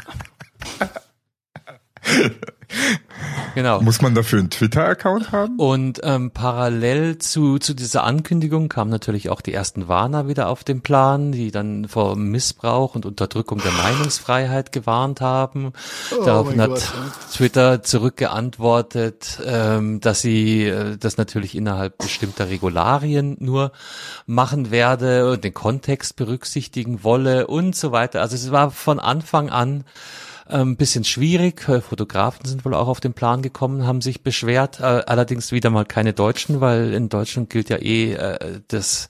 Genau. Muss man dafür einen Twitter-Account haben? Und ähm, parallel zu, zu dieser Ankündigung kamen natürlich auch die ersten Warner wieder auf den Plan, die dann vor Missbrauch und Unterdrückung der Meinungsfreiheit gewarnt haben. Oh, daraufhin hat Gott. Twitter zurückgeantwortet, ähm, dass sie äh, das natürlich innerhalb bestimmter Regularien nur machen werde und den Kontext berücksichtigen wolle und so weiter. Also es war von Anfang an ein bisschen schwierig. Fotografen sind wohl auch auf den Plan gekommen, haben sich beschwert. Allerdings wieder mal keine Deutschen, weil in Deutschland gilt ja eh äh, das,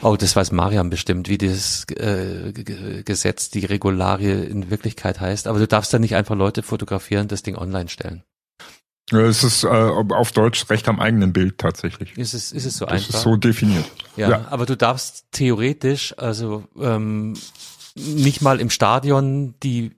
oh, das weiß Marian bestimmt, wie das äh, g- Gesetz, die Regularie in Wirklichkeit heißt. Aber du darfst ja nicht einfach Leute fotografieren, das Ding online stellen. Ja, es ist äh, auf Deutsch Recht am eigenen Bild tatsächlich. Ist es, ist es so das einfach? Das ist so definiert. Ja, ja, aber du darfst theoretisch, also ähm, nicht mal im Stadion die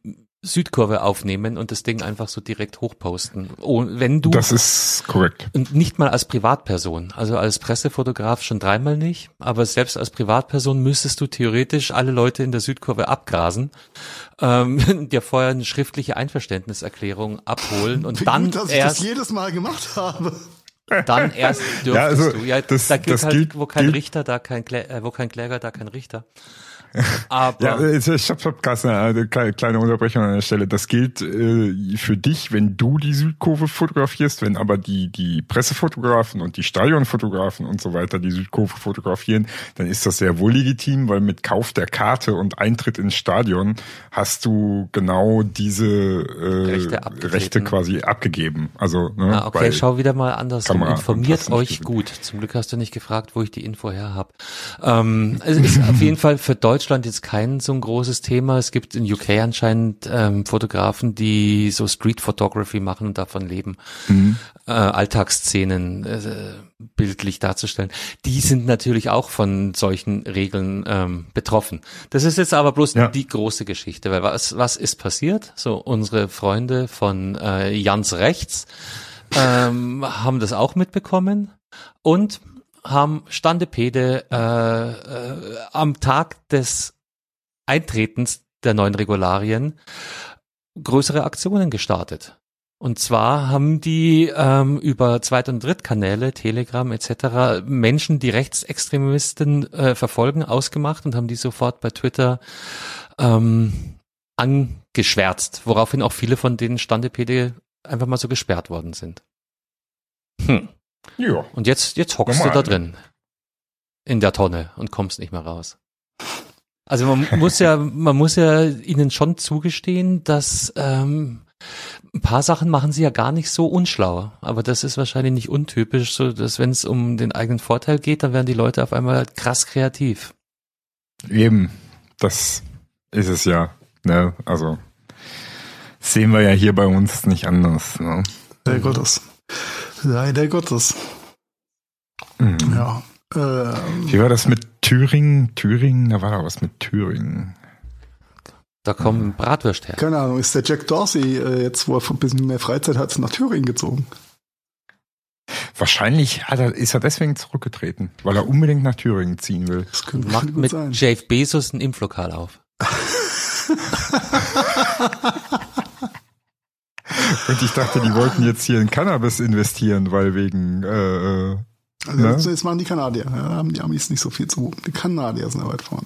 Südkurve aufnehmen und das Ding einfach so direkt hochposten. Oh, wenn du das ist korrekt. Und nicht mal als Privatperson, also als Pressefotograf schon dreimal nicht, aber selbst als Privatperson müsstest du theoretisch alle Leute in der Südkurve abgrasen, ähm, dir vorher eine schriftliche Einverständniserklärung abholen und Wie dann gut, dass erst ich das jedes Mal gemacht habe. Dann erst dürftest ja, also, du. Ja, das, da gilt das halt, gilt, wo kein gilt. Richter, da kein Klä- äh, wo kein Kläger, da kein Richter. Aber ja, ich hab, hab Carsten, eine kleine Unterbrechung an der Stelle. Das gilt äh, für dich, wenn du die Südkurve fotografierst, wenn aber die die Pressefotografen und die Stadionfotografen und so weiter die Südkurve fotografieren, dann ist das sehr wohl legitim, weil mit Kauf der Karte und Eintritt ins Stadion hast du genau diese äh, Rechte, Rechte quasi abgegeben. Also ne, ah, okay, schau wieder mal anders. Informiert euch gut. Zum Glück hast du nicht gefragt, wo ich die Info her habe. Ähm, es ist auf jeden Fall für Deutsch Deutschland jetzt kein so ein großes Thema. Es gibt in U K anscheinend ähm, Fotografen, die so Street Photography machen und davon leben, mhm. äh, Alltagsszenen äh, bildlich darzustellen. Die sind natürlich auch von solchen Regeln ähm, betroffen. Das ist jetzt aber bloß ja. die große Geschichte, weil was, was ist passiert? So, unsere Freunde von äh, Jans Rechts ähm, haben das auch mitbekommen und haben Standepede äh, äh, am Tag des Eintretens der neuen Regularien größere Aktionen gestartet. Und zwar haben die ähm, über Zweit- und Drittkanäle, Telegram et cetera Menschen, die Rechtsextremisten äh, verfolgen, ausgemacht und haben die sofort bei Twitter ähm, angeschwärzt, woraufhin auch viele von denen Standepede einfach mal so gesperrt worden sind. Hm. Ja. Und jetzt, jetzt hockst Normal. du da drin. In der Tonne und kommst nicht mehr raus. Also man muss ja, man muss ja ihnen schon zugestehen, dass, ähm, ein paar Sachen machen sie ja gar nicht so unschlau. Aber das ist wahrscheinlich nicht untypisch, so dass wenn es um den eigenen Vorteil geht, dann werden die Leute auf einmal krass kreativ. Eben. Das ist es ja, ne? Also, sehen wir ja hier bei uns nicht anders, ne? Sehr gutes. Leider Gottes. Mhm. Ja. Ähm, Wie war das mit Thüringen? Thüringen, da war da was mit Thüringen. Da kommen mhm. Bratwürste her. Keine Ahnung, ist der Jack Dorsey äh, jetzt, wo er ein bisschen mehr Freizeit hat, nach Thüringen gezogen? Wahrscheinlich hat er, ist er deswegen zurückgetreten, weil er unbedingt nach Thüringen ziehen will. Das könnte macht mit sein. Jeff Bezos ein Impflokal auf. Und ich dachte, die wollten jetzt hier in Cannabis investieren, weil wegen... Äh, also ne? Jetzt machen die Kanadier. Da haben die Amis nicht so viel zu. Die Kanadier sind da weit vorne.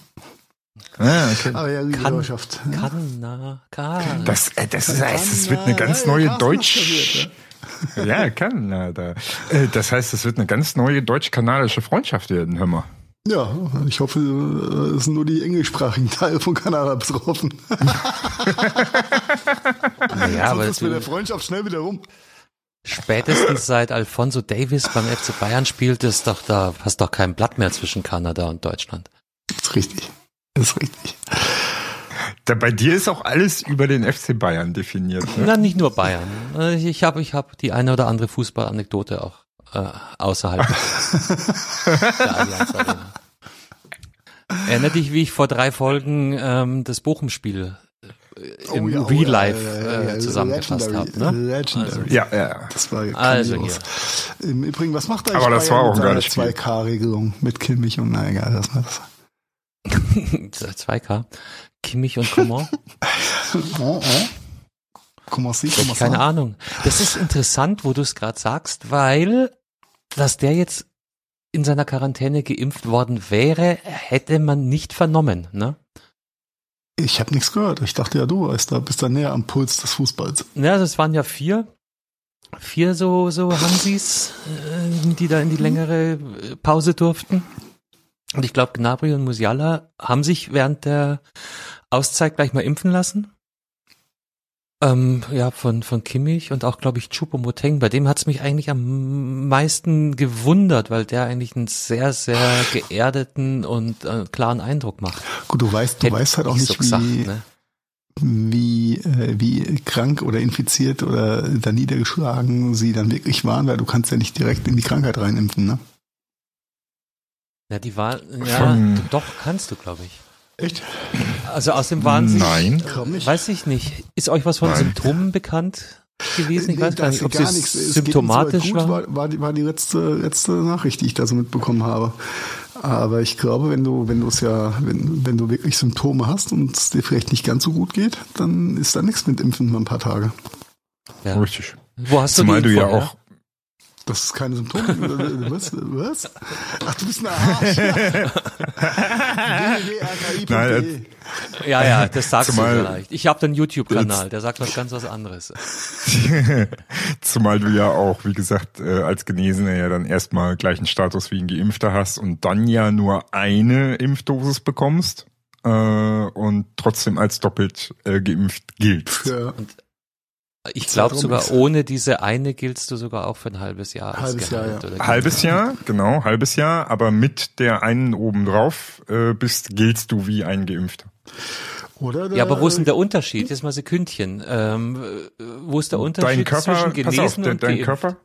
Ah, okay. Aber ja, die kan- Gesellschaft. Kanna, Kanna. Das, äh, das, ist, heißt, es wird eine ganz neue ja, Deutsch... Ja, Kanada. Das heißt, es wird eine ganz neue deutsch-kanadische Freundschaft werden, hör mal. Ja, ich hoffe, es sind nur die englischsprachigen Teile von Kanada betroffen. Ja, sonst ist mit der Freundschaft schnell wieder rum. Spätestens seit Alfonso Davies beim F C Bayern spielt, ist doch da hast doch kein Blatt mehr zwischen Kanada und Deutschland. Das ist richtig. Das ist richtig. Da bei dir ist auch alles über den F C Bayern definiert. Ne? Na, nicht nur Bayern. Ich habe ich hab die eine oder andere Fußballanekdote auch äh, außerhalb der Allianz Arena. Erinnere dich, wie ich vor drei Folgen ähm, das Bochum-Spiel im oh, ja, Real Life oh, ja, ja, ja, äh, zusammengefasst habe. Ne? Also, ja, ja. Das war also hier. Im Übrigen, was macht eigentlich aber das Bayern war auch mit einer zwei K Regelung mit Kimmich und na egal, das war das. zwei K? Kimmich und Coman? oh, oh. Coman sieht man. Keine Ahnung. Das ist interessant, wo du es gerade sagst, weil, dass der jetzt in seiner Quarantäne geimpft worden wäre, hätte man nicht vernommen, ne? Ich habe nichts gehört. Ich dachte ja, du bist da, bist da näher am Puls des Fußballs. Ja, also es waren ja vier. Vier so, so Hansis, die da in die längere Pause durften. Und ich glaube, Gnabry und Musiala haben sich während der Auszeit gleich mal impfen lassen. Ähm, ja, von, von Kimmich und auch, glaube ich, Choupo-Moting. Bei dem hat es mich eigentlich am meisten gewundert, weil der eigentlich einen sehr, sehr geerdeten und äh, klaren Eindruck macht. Gut, du weißt, du Hätt weißt halt auch nicht, so wie, gesagt, ne? wie, äh, wie krank oder infiziert oder da niedergeschlagen sie dann wirklich waren, weil du kannst ja nicht direkt in die Krankheit reinimpfen, ne? Ja, die war, ja, Von, doch, kannst du, glaube ich. Echt? Also aus dem Wahnsinn. Nein. Äh, weiß ich nicht. Ist euch was von Nein. Symptomen bekannt gewesen? Ich nee, weiß gar nicht, ob gar es symptomatisch war. War, war, die, war die letzte, letzte Nachricht, die ich da so mitbekommen habe. Aber ich glaube, wenn du, wenn du es ja, wenn, wenn du wirklich Symptome hast und es dir vielleicht nicht ganz so gut geht, dann ist da nichts mit Impfen mal ein paar Tage. Ja. Richtig. Wo hast Zumal du die Info, du ja, ja? auch Das ist keine Symptome. Was? Was? Ach, du bist ein Arsch. w w w punkt r k i punkt d e Ja, ja, das sagst Zumal, du vielleicht. Ich habe den YouTube-Kanal, der sagt was ganz was anderes. Zumal du ja auch, wie gesagt, als Genesener ja dann erstmal gleichen Status wie ein Geimpfter hast und dann ja nur eine Impfdosis bekommst äh, und trotzdem als doppelt äh, geimpft giltst. Ja. Und ich glaube sogar, ohne diese eine giltst du sogar auch für ein halbes Jahr. Halbes Jahr, ja. Oder halbes Jahr, genau, halbes Jahr. Aber mit der einen obendrauf äh, bist, giltst du wie ein Geimpfter. Oder ja, aber wo ist denn der Unterschied? Jetzt mal Sekündchen. Ähm, wo ist der Unterschied Körper, zwischen Genesen pass auf, de, und dein geimpft? Körper?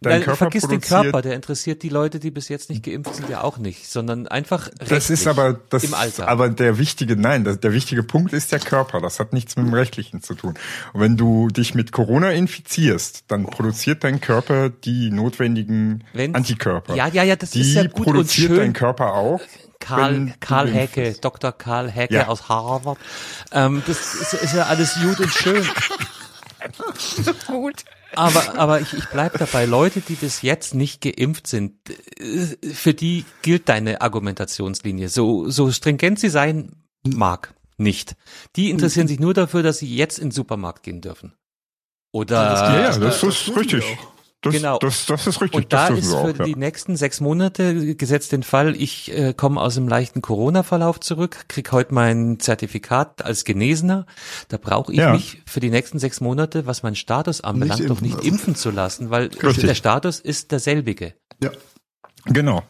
Dein Körper vergiss den Körper, der interessiert die Leute, die bis jetzt nicht geimpft sind, ja auch nicht, sondern einfach das ist aber das im Alltag. Aber der wichtige, nein, das, der wichtige Punkt ist der Körper, das hat nichts mit dem Rechtlichen zu tun. Und wenn du dich mit Corona infizierst, dann produziert dein Körper die notwendigen wenn, Antikörper. Ja, ja, ja, das die ist ja gut und schön. Die produziert dein Körper auch. Karl, Karl Hecke, Doktor Karl Hecke ja. aus Harvard. Ähm, das ist, ist ja alles gut und schön. So gut. Aber, aber ich, ich bleib dabei. Leute, die bis jetzt nicht geimpft sind, für die gilt deine Argumentationslinie. So, so stringent sie sein mag, nicht. Die interessieren sich nur dafür, dass sie jetzt in den Supermarkt gehen dürfen. Oder? Ja, das, ja, das, das ist richtig. Das, genau. Das, das ist richtig. Und da das ist für auch, die ja. nächsten sechs Monate gesetzt den Fall, ich äh, komme aus einem leichten Corona-Verlauf zurück, krieg heute mein Zertifikat als Genesener. Da brauche ich ja. mich für die nächsten sechs Monate, was meinen Status anbelangt, nicht doch impfen, nicht also. impfen zu lassen, weil richtig. Der Status ist derselbige. Ja, genau.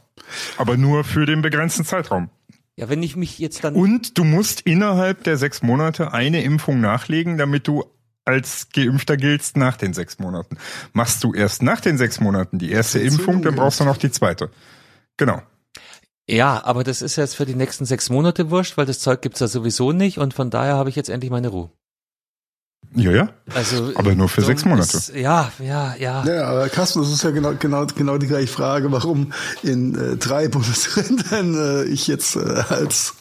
Aber nur für den begrenzten Zeitraum. Ja, wenn ich mich jetzt dann... Und du musst innerhalb der sechs Monate eine Impfung nachlegen, damit du als Geimpfter giltst nach den sechs Monaten. Machst du erst nach den sechs Monaten die erste Impfung, dann brauchst du noch die zweite. Genau. Ja, aber das ist jetzt für die nächsten sechs Monate wurscht, weil das Zeug gibt's ja sowieso nicht und von daher habe ich jetzt endlich meine Ruhe. Ja, ja. Also, aber nur für so sechs Monate. Ist, ja, ja, ja. Ja, aber Carsten, das ist ja genau, genau, genau die gleiche Frage, warum in äh, drei Bundesländern äh, ich jetzt äh, als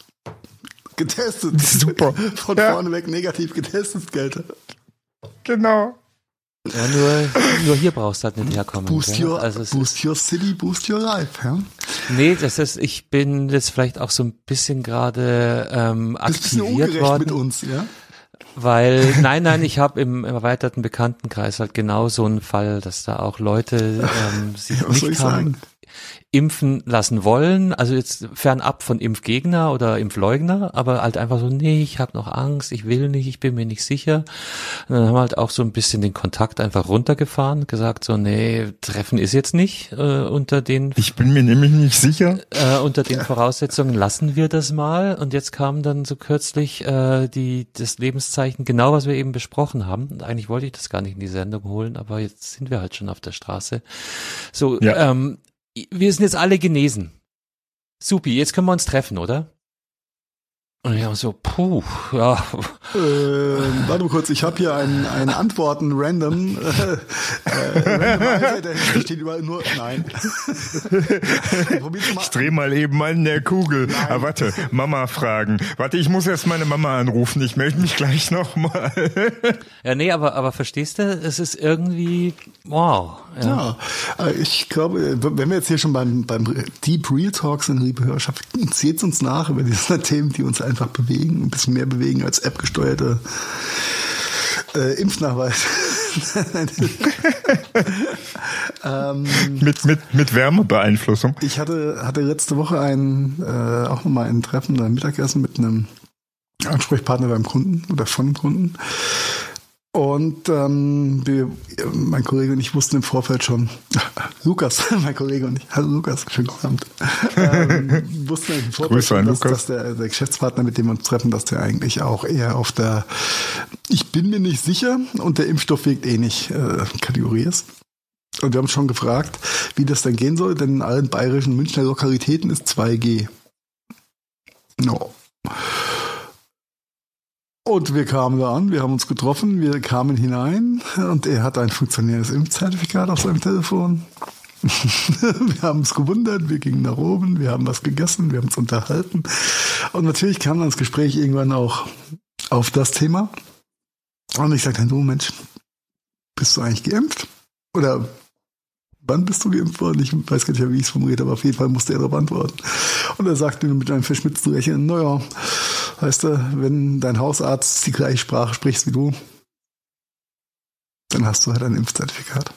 getestet, super, von ja. vorne weg negativ getestet gelte. Genau. Ja, nur, nur hier brauchst du halt nicht herkommen. Boost, ja. your, also boost ist, your city, boost your life. Ja? Nee, das ist, ich bin jetzt vielleicht auch so ein bisschen gerade ähm, aktiviert worden. Mit uns, ja? Weil, nein, nein, ich habe im, im erweiterten Bekanntenkreis halt genau so einen Fall, dass da auch Leute ähm, sich ja, nicht haben impfen lassen wollen, also jetzt fernab von Impfgegner oder Impfleugner, aber halt einfach so, nee, ich habe noch Angst, ich will nicht, ich bin mir nicht sicher. Und dann haben wir halt auch so ein bisschen den Kontakt einfach runtergefahren, gesagt so, nee, Treffen ist jetzt nicht äh, unter den... Ich bin mir nämlich nicht sicher. Äh, unter den Voraussetzungen lassen wir das mal. Und jetzt kam dann so kürzlich äh, die das Lebenszeichen, genau was wir eben besprochen haben. Und eigentlich wollte ich das gar nicht in die Sendung holen, aber jetzt sind wir halt schon auf der Straße. So, ja. ähm, Wir sind jetzt alle genesen. Supi, jetzt können wir uns treffen, oder? Und ich habe so, puh, ja. Äh, warte mal kurz, ich habe hier einen, einen Antworten random. Äh, äh, random da steht überall nur, nein. Ich drehe mal eben mal in der Kugel. Nein. Ah, warte, Mama fragen. Warte, ich muss erst meine Mama anrufen, ich melde mich gleich nochmal. Ja, nee, aber, aber verstehst du, es ist irgendwie, wow. Ja, ja, ich glaube, wenn wir jetzt hier schon beim, beim Deep Real Talk sind, liebe Hörerschaft, seht uns nach über diese Themen, die uns einfach bewegen, ein bisschen mehr bewegen als App-gesteuerte äh, Impfnachweis. ähm, mit, mit, mit Wärmebeeinflussung. Ich hatte, hatte letzte Woche ein, äh, auch nochmal ein Treffen, ein Mittagessen mit einem Ansprechpartner beim Kunden oder von Kunden. Und ähm, wir, mein Kollege und ich wussten im Vorfeld schon, Lukas, mein Kollege und ich, hallo Lukas, schönen guten Abend, ähm, wussten im Vorfeld schon, dass, dass der, der Geschäftspartner, mit dem wir uns treffen, dass der eigentlich auch eher auf der ich bin mir nicht sicher und der Impfstoff wirkt eh nicht äh, Kategorie ist. Und wir haben schon gefragt, wie das dann gehen soll, denn in allen bayerischen Münchner Lokalitäten ist zwei G. No. Und wir kamen da an, wir haben uns getroffen, wir kamen hinein und er hat ein funktionierendes Impfzertifikat auf seinem Telefon. Wir haben uns gewundert, wir gingen nach oben, wir haben was gegessen, wir haben uns unterhalten. Und natürlich kam dann das Gespräch irgendwann auch auf das Thema. Und ich sagte, du Mensch, bist du eigentlich geimpft? Oder wann bist du geimpft worden? Ich weiß gar nicht, wie ich es formuliert habe, aber auf jeden Fall musste er darauf antworten. Und er sagte mir mit einem verschmitzten Lächeln, naja, weißt du, wenn dein Hausarzt die gleiche Sprache spricht wie du, dann hast du halt ein Impfzertifikat.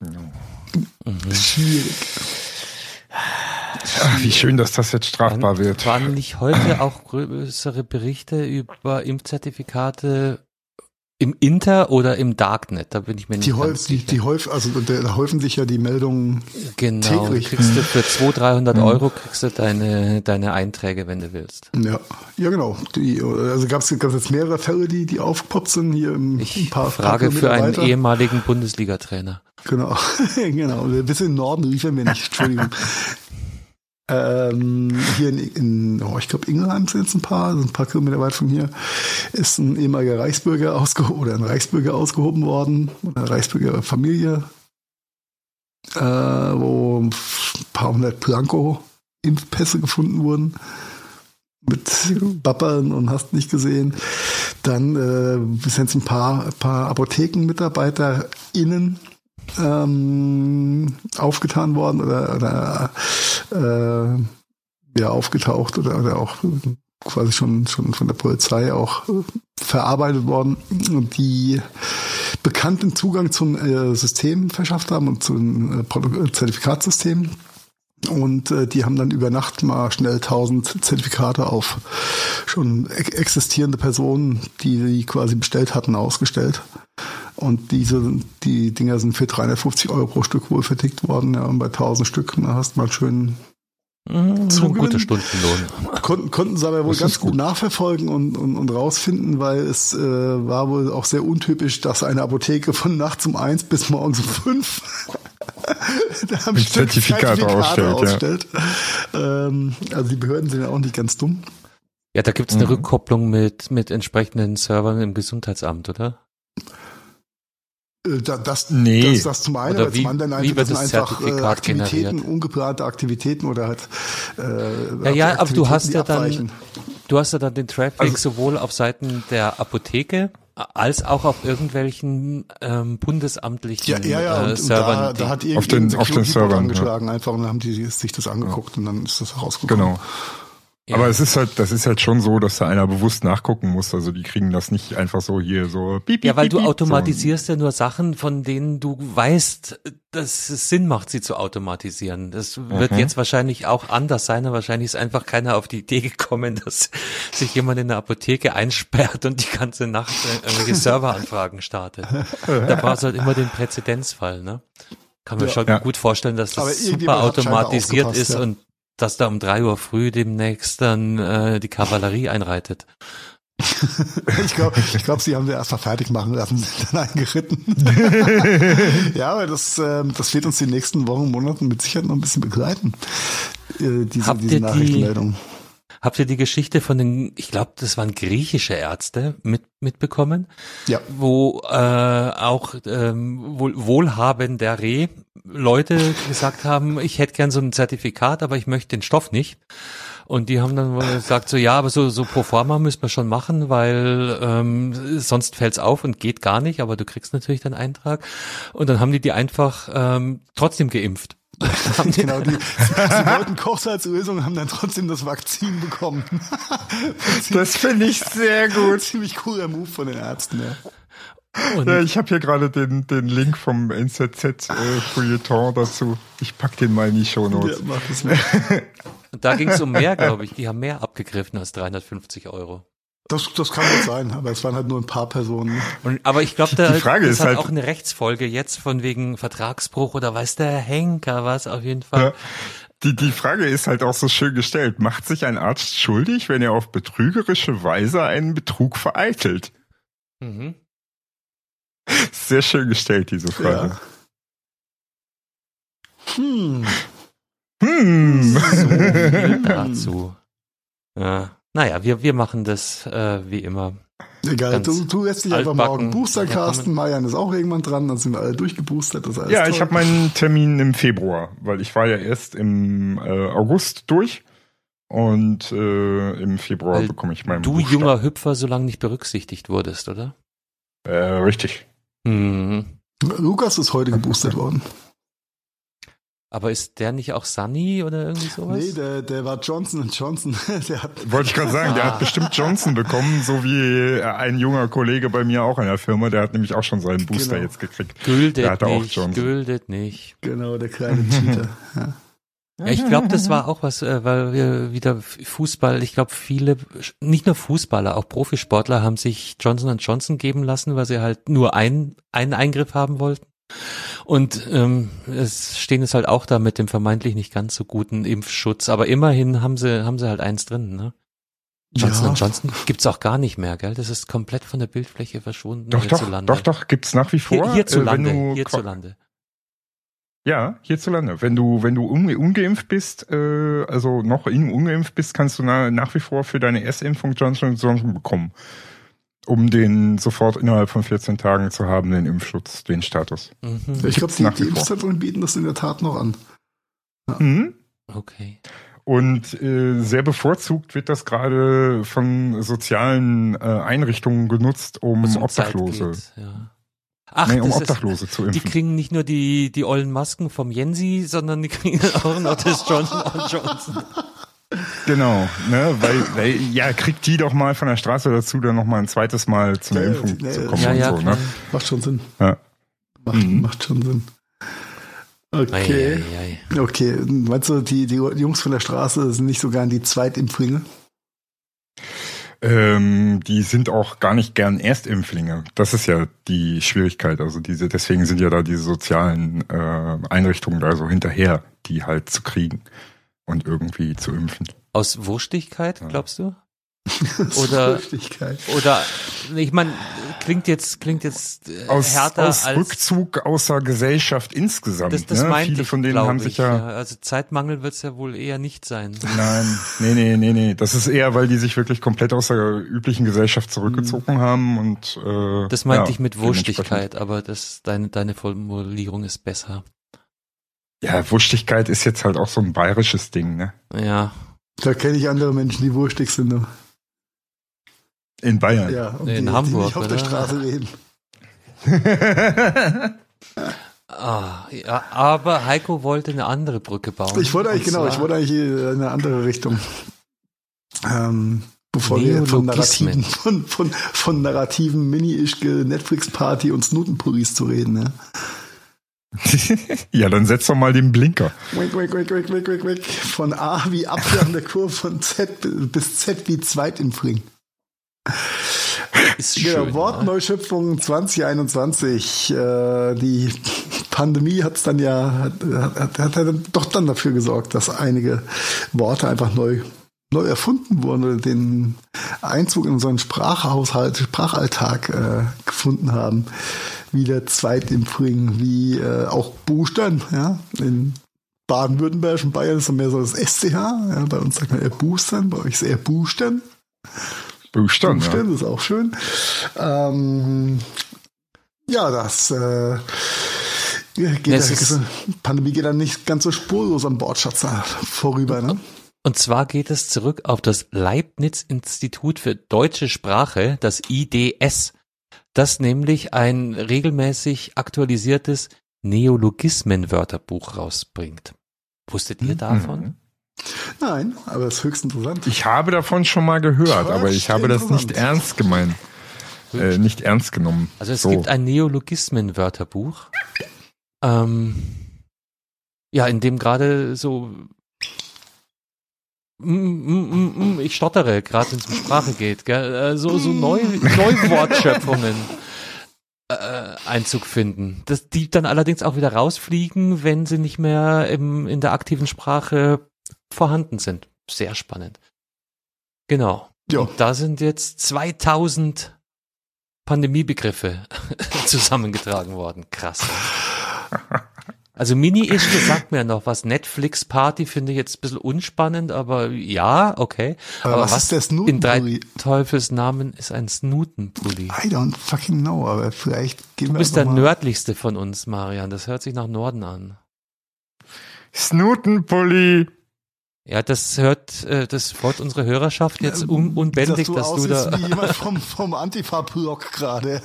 Mhm. Schwierig. Ach, wie schön, dass das jetzt strafbar dann wird. Waren nicht heute auch größere Berichte über Impfzertifikate im Inter oder im Darknet, da bin ich mir nicht die ganz sicher. Die, die häuf, also da häufen sich ja die Meldungen genau, täglich. Genau, kriegst du für zweihundert, dreihundert mhm. Euro kriegst du deine, deine Einträge, wenn du willst. Ja, ja genau. Die, also gab es jetzt mehrere Fälle, die, die aufgepoppt sind hier im ich paar Frage paar für einen ehemaligen Bundesliga-Trainer. Genau, genau. Ein bisschen im Norden liefern wir nicht, Entschuldigung. Ähm, hier in, in oh, ich glaube Ingelheim sind jetzt ein paar, also ein paar Kilometer weit von hier, ist ein ehemaliger Reichsbürger ausgehoben oder ein Reichsbürger ausgehoben worden, eine Reichsbürgerfamilie, äh, wo ein paar hundert Blanko-Impfpässe gefunden wurden mit Bappern und hast nicht gesehen. Dann äh, sind jetzt ein paar, paar ApothekenmitarbeiterInnen Ähm, aufgetan worden oder, oder äh, ja, aufgetaucht oder, oder auch quasi schon, schon von der Polizei auch äh, verarbeitet worden und die bekannten Zugang zum äh, System verschafft haben und zum äh, Zertifikatssystem und äh, die haben dann über Nacht mal schnell tausend Zertifikate auf schon existierende Personen, die die quasi bestellt hatten, ausgestellt. Und diese, die Dinger sind für dreihundertfünfzig Euro pro Stück wohl vertickt worden. Ja, und bei tausend Stück na, hast du mal schön mhm, gute Stundenlohn. Konnten, konnten sie aber wohl das ganz gut nachverfolgen und, und, und rausfinden, weil es äh, war wohl auch sehr untypisch, dass eine Apotheke von nachts um eins bis morgens um fünf da ein Zertifikat ausstellt. Ja. Ähm, also die Behörden sind ja auch nicht ganz dumm. Ja, da gibt es eine mhm. Rückkopplung mit, mit entsprechenden Servern im Gesundheitsamt, oder? Das, nee. das, das zum einen, oder aber wie, zum anderen einfach, das sind einfach äh, Aktivitäten, generiert. ungeplante Aktivitäten oder halt äh, ja, ja, aber du hast ja dann, du hast ja dann den Traffic also, sowohl auf Seiten der Apotheke als auch auf irgendwelchen ähm, bundesamtlichen ja, ja, ja, und, äh, Servern. Da, da hat auf den, auf den Servern angeschlagen, ja. einfach und dann haben die sich das angeguckt ja. und dann ist das rausgekommen. Genau. Ja. Aber es ist halt, das ist halt schon so, dass da einer bewusst nachgucken muss. Also die kriegen das nicht einfach so hier so. Piep, piep, ja, weil piep, du automatisierst so. ja nur Sachen, von denen du weißt, dass es Sinn macht, sie zu automatisieren. Das mhm. wird jetzt wahrscheinlich auch anders sein. Wahrscheinlich ist einfach keiner auf die Idee gekommen, dass sich jemand in der Apotheke einsperrt und die ganze Nacht irgendwelche Serveranfragen startet. Da war es halt immer den Präzedenzfall. Ne, kann man ja. schon ja. gut vorstellen, dass das super automatisiert ist ja. und dass da um drei Uhr früh demnächst dann äh, die Kavallerie einreitet. ich glaube, ich glaub, sie haben wir erst mal fertig machen lassen, sind dann eingeritten. ja, aber das, äh, das wird uns die nächsten Wochen, Monaten mit Sicherheit noch ein bisschen begleiten, äh, diese, habt diese Nachrichtenmeldung. Die, habt ihr die Geschichte von den, ich glaube, das waren griechische Ärzte mit, mitbekommen, ja. wo äh, auch ähm, wohl, wohlhabender Reh, Leute gesagt haben, ich hätte gern so ein Zertifikat, aber ich möchte den Stoff nicht. Und die haben dann gesagt so, ja, aber so, so pro forma müssen wir schon machen, weil ähm, sonst fällt's auf und geht gar nicht, aber du kriegst natürlich deinen Eintrag. Und dann haben die die einfach ähm, trotzdem geimpft. Haben die genau, die, sie wollten Kochsalzlösung und haben dann trotzdem das Vakzin bekommen. Das finde ich sehr gut. Ziemlich cooler Move von den Ärzten, ja. Und ich habe hier gerade den, den Link vom N Z Z-Feuilleton äh, dazu. Ich pack den mal in die Shownotes. Ja, mach das mal. Und da ging es um mehr, glaube ich. Die haben mehr abgegriffen als dreihundertfünfzig Euro. Das, das kann nicht sein, aber es waren halt nur ein paar Personen. Und, aber ich glaube, da ist halt halt auch eine Rechtsfolge jetzt von wegen Vertragsbruch oder weiß der Henker was auf jeden Fall. Ja. Die, die Frage ist halt auch so schön gestellt. Macht sich ein Arzt schuldig, wenn er auf betrügerische Weise einen Betrug vereitelt? Mhm. Sehr schön gestellt, diese Frage. Ja. Hm. Hm. So viel dazu. Ja. Naja, wir, wir machen das äh, wie immer. Egal, du, du lässt dich einfach morgen boostern, Carsten. Marian ist auch irgendwann dran, dann sind wir alle durchgeboostert. Das ist alles ja, toll. Ich habe meinen Termin im Februar, weil ich war ja erst im äh, August durch. Und äh, im Februar weil bekomme ich meinen Du Booster. Junger Hüpfer, solange nicht berücksichtigt wurdest, oder? Äh, richtig. Hm. Lukas ist heute geboostert worden. Aber ist der nicht auch Sunny oder irgendwie sowas? Nee, der, der war Johnson und Johnson. Der hat Wollte ich gerade sagen, ah. der hat bestimmt Johnson bekommen, so wie ein junger Kollege bei mir auch in der Firma, der hat nämlich auch schon seinen Booster genau. jetzt gekriegt. Güldet der hatte nicht, auch güldet nicht. Genau, der kleine Cheater. ja. Ja, ich glaube, das war auch was, weil wir wieder Fußball, ich glaube viele, nicht nur Fußballer, auch Profisportler haben sich Johnson und Johnson geben lassen, weil sie halt nur einen, einen Eingriff haben wollten. Und ähm, es stehen es halt auch da mit dem vermeintlich nicht ganz so guten Impfschutz, aber immerhin haben sie haben sie halt eins drin, ne? Johnson ja. und Johnson gibt's auch gar nicht mehr, gell? Das ist komplett von der Bildfläche verschwunden. Doch, hierzulande. doch, doch, doch, gibt's nach wie vor. Hier, hierzulande, äh, hierzulande. Ja, hierzulande. Wenn du, wenn du unge- ungeimpft bist, äh, also noch in ungeimpft bist, kannst du na- nach wie vor für deine Erstimpfung Johnson und Johnson bekommen, um den sofort innerhalb von vierzehn Tagen zu haben, den Impfschutz, den Status. Mhm. Ich glaube, die, die Impfzentren bieten das in der Tat noch an. Ja. Mhm. Okay. Und äh, sehr bevorzugt wird das gerade von sozialen äh, Einrichtungen genutzt, um also Obdachlose. Ach, nee, um Obdachlose ist, zu impfen. Die kriegen nicht nur die, die ollen Masken vom Jensi, sondern die kriegen auch noch das Johnson und Johnson. Genau, ne, weil, weil, ja, kriegt die doch mal von der Straße dazu, dann nochmal ein zweites Mal zu einer ja, Impfung ja, zu kommen ja, und ja, so, ne? Macht schon Sinn. Ja. Macht, mhm. macht schon Sinn. Okay. Ei, ei, ei. Okay, meinst du, die, die Jungs von der Straße sind nicht sogar die Zweitimpflinge? Ähm, die sind auch gar nicht gern Erstimpflinge. Das ist ja die Schwierigkeit. Also diese, deswegen sind ja da diese sozialen äh, Einrichtungen da so hinterher, die halt zu kriegen und irgendwie zu impfen. Aus Wurstigkeit, glaubst du? oder oder ich meine, klingt jetzt klingt jetzt aus, härter aus als Rückzug außer Gesellschaft insgesamt. Das, das ne? meinte Viele ich, von denen haben ich. sich ja, ja also Zeitmangel wird es ja wohl eher nicht sein. Nein, nee, nee, nee, nee. Das ist eher, weil die sich wirklich komplett aus der üblichen Gesellschaft zurückgezogen mhm. haben und äh, das meinte ja, ich mit Wurstigkeit, aber das deine deine Formulierung ist besser. Ja, Wurstigkeit ist jetzt halt auch so ein bayerisches Ding, ne? Ja. Da kenne ich andere Menschen, die wurstig sind noch. In Bayern? Ja, um in die, Hamburg, die nicht auf oder? der Straße reden. ah, ja, aber Heiko wollte eine andere Brücke bauen. Ich wollte eigentlich, genau, ich wollte eigentlich in eine andere Richtung. Ähm, bevor wir von Narrativen, von, von, von Narrativen Mini-Ischke, Netflix-Party und Snutenpuris zu reden, ne? Ja, dann setz doch mal den Blinker. Wink, wink, wink, wink, wink, wink, wink. Von A wie Apfel an der Kurve, von Z bis Z wie Zweitimpfling. Ist schön, ja, Wortneuschöpfung zwanzig einundzwanzig. Äh, die Pandemie hat's dann ja, hat, hat, hat, hat doch dann dafür gesorgt, dass einige Worte einfach neu, neu erfunden wurden oder den Einzug in unseren Sprachhaushalt, Sprachalltag äh, gefunden haben. Wie der Zweitimpfling, wie äh, auch Buchstaben, ja, in baden-württembergischen Bayern ist dann mehr so das S C H, ja, bei uns sagt man eher Buchstaben, bei euch ist eher Buchstaben. Buchstaben, ja. Das ist auch schön. Ähm, ja, das äh, geht ja, ist, Pandemie geht dann nicht ganz so spurlos am Wortschatz vorüber, ne? Und zwar geht es zurück auf das Leibniz-Institut für deutsche Sprache, das I D S. Das nämlich ein regelmäßig aktualisiertes Neologismen-Wörterbuch rausbringt. Wusstet ihr davon? Nein, aber das ist höchst interessant. Ich habe davon schon mal gehört, aber ich habe das nicht ernst gemeint, äh, nicht ernst genommen. Also es so. gibt ein Neologismen-Wörterbuch, ähm, ja, in dem gerade so ich stottere, gerade wenn es um Sprache geht, gell? So, so Neu- Neuwortschöpfungen äh, Einzug finden. Das, die dann allerdings auch wieder rausfliegen, wenn sie nicht mehr im, in der aktiven Sprache vorhanden sind. Sehr spannend. Genau. Ja. Und da sind jetzt zweitausend Pandemiebegriffe zusammengetragen worden. Krass. Also Mini-Ischke sagt mir noch was. Netflix-Party finde ich jetzt ein bisschen unspannend, aber ja, okay. Aber, aber was, was ist der Snutenpulli? In drei Teufelsnamen ist ein Snutenpulli. I don't fucking know, aber vielleicht gehen wir. Du bist der nördlichste von uns, Marian. Das hört sich nach Norden an. Snutenpulli. Ja, das hört, das freut unsere Hörerschaft jetzt ja, un- unbändig, dass du, dass du da... wie jemand vom, vom Antifa-Block gerade.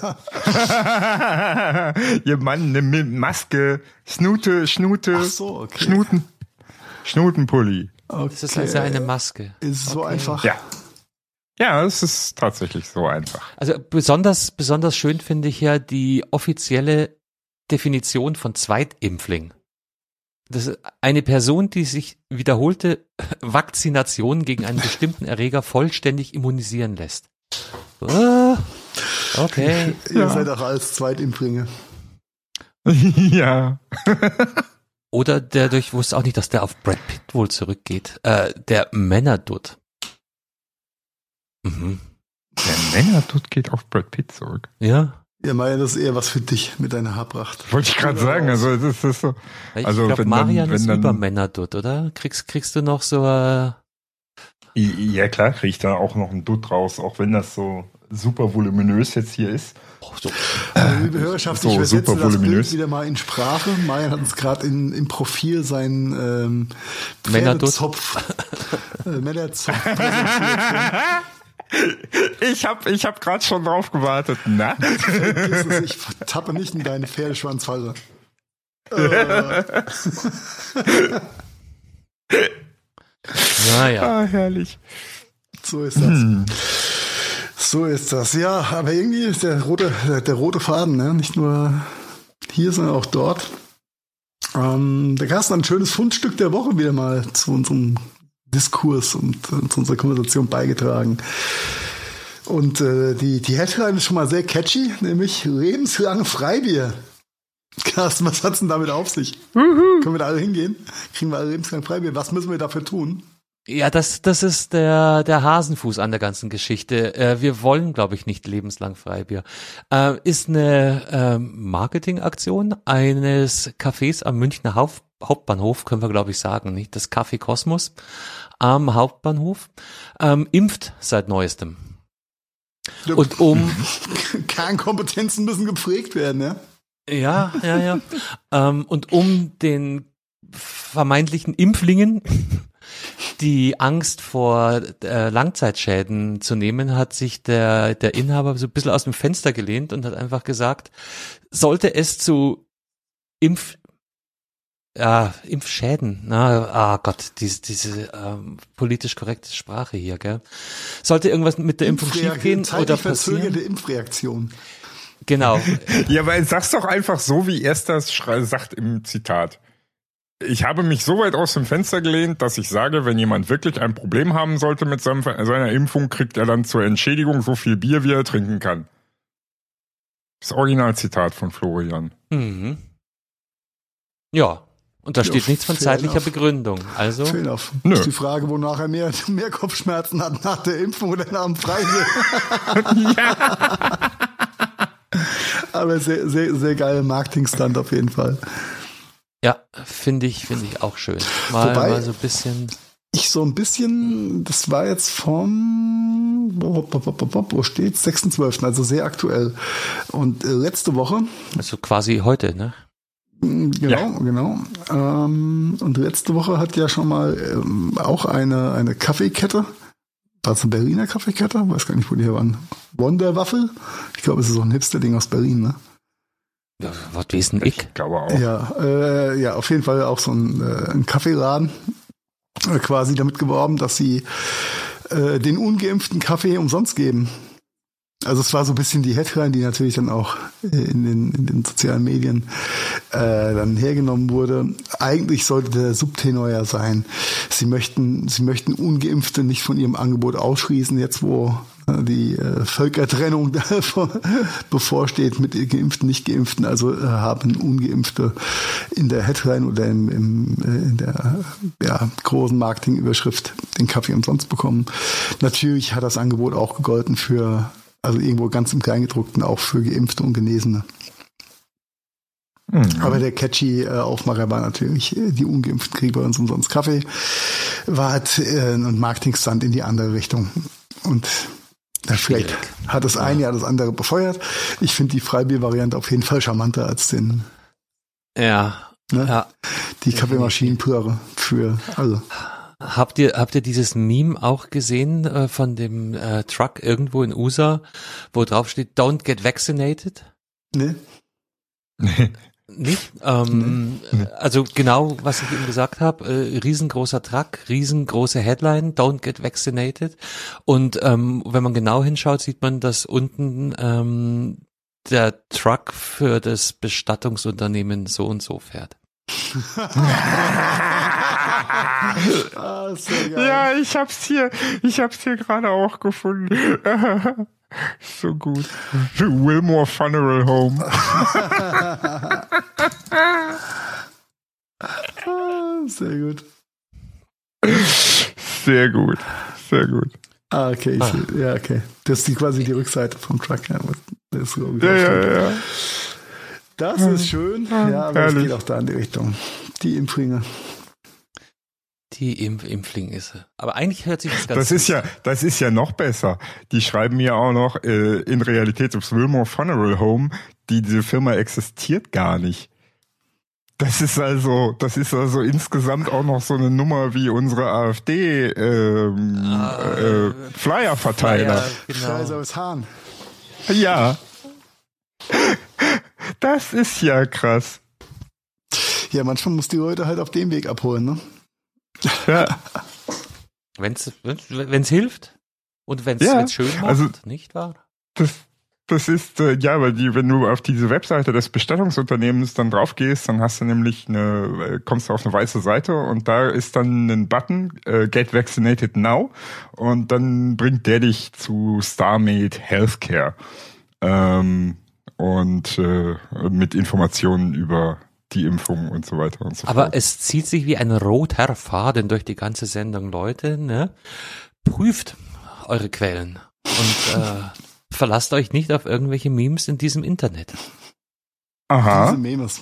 Ihr Mann, eine Maske, Schnute, Schnute, Ach so, okay. Schnuten, Schnutenpulli. Okay. Das ist also eine Maske. Ist so okay. einfach. Ja. Ja, es ist tatsächlich so einfach. Also besonders, besonders schön finde ich ja die offizielle Definition von Zweitimpfling. Das ist eine Person, die sich wiederholte Vakzination gegen einen bestimmten Erreger vollständig immunisieren lässt. Oh, okay. Ihr ja. seid auch als Zweitimpflinge. Ja. Oder der, ich wusste auch nicht, dass der auf Brad Pitt wohl zurückgeht. Äh, der Männerdutt. Mhm. Der Männerdutt geht auf Brad Pitt zurück. Ja. Ja, Marian, das ist eher was für dich mit deiner Haarpracht. Wollte ich gerade sagen, also das ist so. Also ich glaube, Marian dann, wenn ist dann, über Männer dort, oder? Kriegst, kriegst du noch so äh ja klar, krieg ich da auch noch einen Dutt raus, auch wenn das so super voluminös jetzt hier ist. Oh, so. Also, liebe Hörerschaft, so, ich übersetze das Bild wieder mal in Sprache. Marian hat uns gerade in, im Profil seinen ähm, Männerzopf äh, Männerzopf präsentiert. Ich habe ich hab gerade schon drauf gewartet, ne? Ich tappe nicht in deine Pferdeschwanzfalle. Äh. Naja. Ah, herrlich. So ist das. Hm. So ist das, ja. Aber irgendwie ist der rote, der rote Faden, ne? Nicht nur hier, sondern auch dort. Ähm, der Carsten hat ein schönes Fundstück der Woche wieder mal zu unserem Diskurs und, und zu unserer Konversation beigetragen. Und äh, die, die Headline ist schon mal sehr catchy, nämlich lebenslange Freibier. Carsten, was hat's denn damit auf sich? Können wir da alle hingehen? Kriegen wir alle lebenslang Freibier? Was müssen wir dafür tun? Ja, das das ist der der Hasenfuß an der ganzen Geschichte. Äh, wir wollen, glaube ich, nicht lebenslang Freibier. Äh, ist eine äh, Marketingaktion eines Cafés am Münchner Hauf- Hauptbahnhof, können wir, glaube ich, sagen, nicht? Das Café Kosmos am Hauptbahnhof ähm, impft seit neuestem. Und um Kernkompetenzen müssen gepflegt werden, ja? Ja, ja, ja. ähm, und um den vermeintlichen Impflingen die Angst vor äh, Langzeitschäden zu nehmen, hat sich der der Inhaber so ein bisschen aus dem Fenster gelehnt und hat einfach gesagt, sollte es zu Impf ja, Impfschäden, na, ah Gott, diese diese ähm, politisch korrekte Sprache hier, gell? Sollte irgendwas mit der Impfung schiefgehen oder passieren? Impfreaktion. Genau. Ja, weil sag's doch einfach so, wie er das sagt im Zitat. Ich habe mich so weit aus dem Fenster gelehnt, dass ich sage, wenn jemand wirklich ein Problem haben sollte mit seinem, seiner Impfung, kriegt er dann zur Entschädigung so viel Bier, wie er trinken kann. Das Originalzitat von Florian. Mhm. Ja, und da ja, steht nichts von zeitlicher Begründung. Also auf. Nö. Das ist die Frage, wonach er mehr, mehr Kopfschmerzen hat, nach der Impfung oder nach dem Freisee. Ja. Aber sehr, sehr, sehr geiler Marketing-Stunt auf jeden Fall. Ja, finde ich, finde ich auch schön. Mal, Wobei, mal so ein bisschen. Ich so ein bisschen, das war jetzt vom, wo steht's? sechster zwölfter, also sehr aktuell. Und letzte Woche. Also quasi heute, ne? Genau, ja. genau. Ähm, und letzte Woche hat ja schon mal ähm, auch eine, eine Kaffeekette. War es eine Berliner Kaffeekette? Weiß gar nicht, wo die hier waren. Wonderwaffel? Ich glaube, es ist so ein Hipster-Ding aus Berlin, ne? Ja, was ist denn ich? Ich glaube auch. Ja, äh, ja, auf jeden Fall auch so ein, äh, ein Kaffeeladen äh, quasi damit geworben, dass sie äh, den ungeimpften Kaffee umsonst geben. Also es war so ein bisschen die Headline, die natürlich dann auch in den, in den sozialen Medien äh, dann hergenommen wurde. Eigentlich sollte der Subtenor ja sein. Sie möchten, sie möchten Ungeimpfte nicht von ihrem Angebot ausschließen, jetzt wo äh, die äh, Völkertrennung bevorsteht mit Geimpften, Nicht-Geimpften. Also äh, haben Ungeimpfte in der Headline oder im, im, äh, in der ja, großen Marketingüberschrift den Kaffee umsonst bekommen. Natürlich hat das Angebot auch gegolten für Also irgendwo ganz im Kleingedruckten auch für Geimpfte und Genesene. Mhm. Aber der catchy äh, Aufmacher war natürlich, äh, die Ungeimpften kriegen bei uns umsonst Kaffee, war halt äh, ein Marketingstand in die andere Richtung. Und das vielleicht hat das eine, ja, hat das andere befeuert. Ich finde die Freibier-Variante auf jeden Fall charmanter als den. Ja. Ne? ja. Die Kaffeemaschinenplöre für alle. Habt ihr habt ihr dieses Meme auch gesehen äh, von dem äh, Truck irgendwo in U S A, wo drauf steht Don't get vaccinated? Nee. Nicht? Ähm, nee. Also genau, was ich eben gesagt habe, äh, riesengroßer Truck, riesengroße Headline, Don't get vaccinated. Und ähm, wenn man genau hinschaut, sieht man, dass unten ähm, der Truck für das Bestattungsunternehmen so und so fährt. Ah, ja, ich hab's hier, ich hab's hier gerade auch gefunden. So gut. Wilmore Funeral Home. Sehr gut. Sehr gut. Sehr gut. Ah, okay. Ich ah. Sehe, ja, okay. Das ist quasi die Rückseite vom Truck. Ja, das ist, ich, ja, ja, ja. Das ist schön. Ja, aber es geht auch da in die Richtung. Die Impflinge. Die Impf- Impfling ist er. Aber eigentlich hört sich das ganz Das ist ja, das ist ja noch besser. Die schreiben ja auch noch, äh, in Realität das Wilmore Funeral Home, die, diese Firma existiert gar nicht. Das ist also, das ist also insgesamt auch noch so eine Nummer wie unsere AfD, ähm, ah, äh, Flyer-Verteiler. Scheiße aus Hahn. Ja. Das ist ja krass. Ja, manchmal muss die Leute halt auf dem Weg abholen, ne? Ja. Wenn's, wenn's hilft und wenn's, ja, wenn's schön macht, also, nicht wahr? Das, das ist, äh, ja, weil die, wenn du auf diese Webseite des Bestattungsunternehmens dann drauf gehst, dann hast du nämlich eine, kommst du auf eine weiße Seite und da ist dann ein Button, äh, Get Vaccinated Now, und dann bringt der dich zu StarMed Healthcare, ähm, und äh, mit Informationen über die Impfung und so weiter und so fort. Aber es zieht sich wie ein roter Faden durch die ganze Sendung, Leute, ne? Prüft eure Quellen und äh, verlasst euch nicht auf irgendwelche Memes in diesem Internet. Aha. Diese Memes.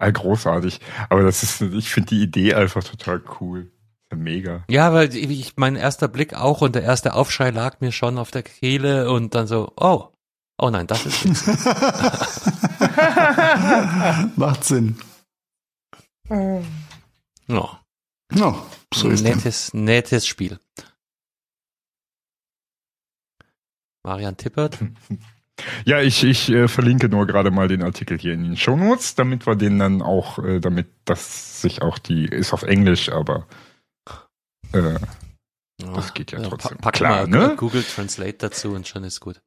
Ah, großartig. Aber das ist, ich finde die Idee einfach total cool. Mega. Ja, weil ich, mein erster Blick auch und der erste Aufschrei lag mir schon auf der Kehle und dann so, oh, oh nein, das ist nichts. Macht Sinn. No. No, so ist nettes, nettes Spiel. Marian tippert. Ja, ich, ich äh, verlinke nur gerade mal den Artikel hier in den Shownotes, damit wir den dann auch, äh, damit das sich auch die, ist auf Englisch, aber Äh, ja, das geht ja, ja trotzdem. Pack klar, mal, ne? Google Translate dazu und schon ist gut.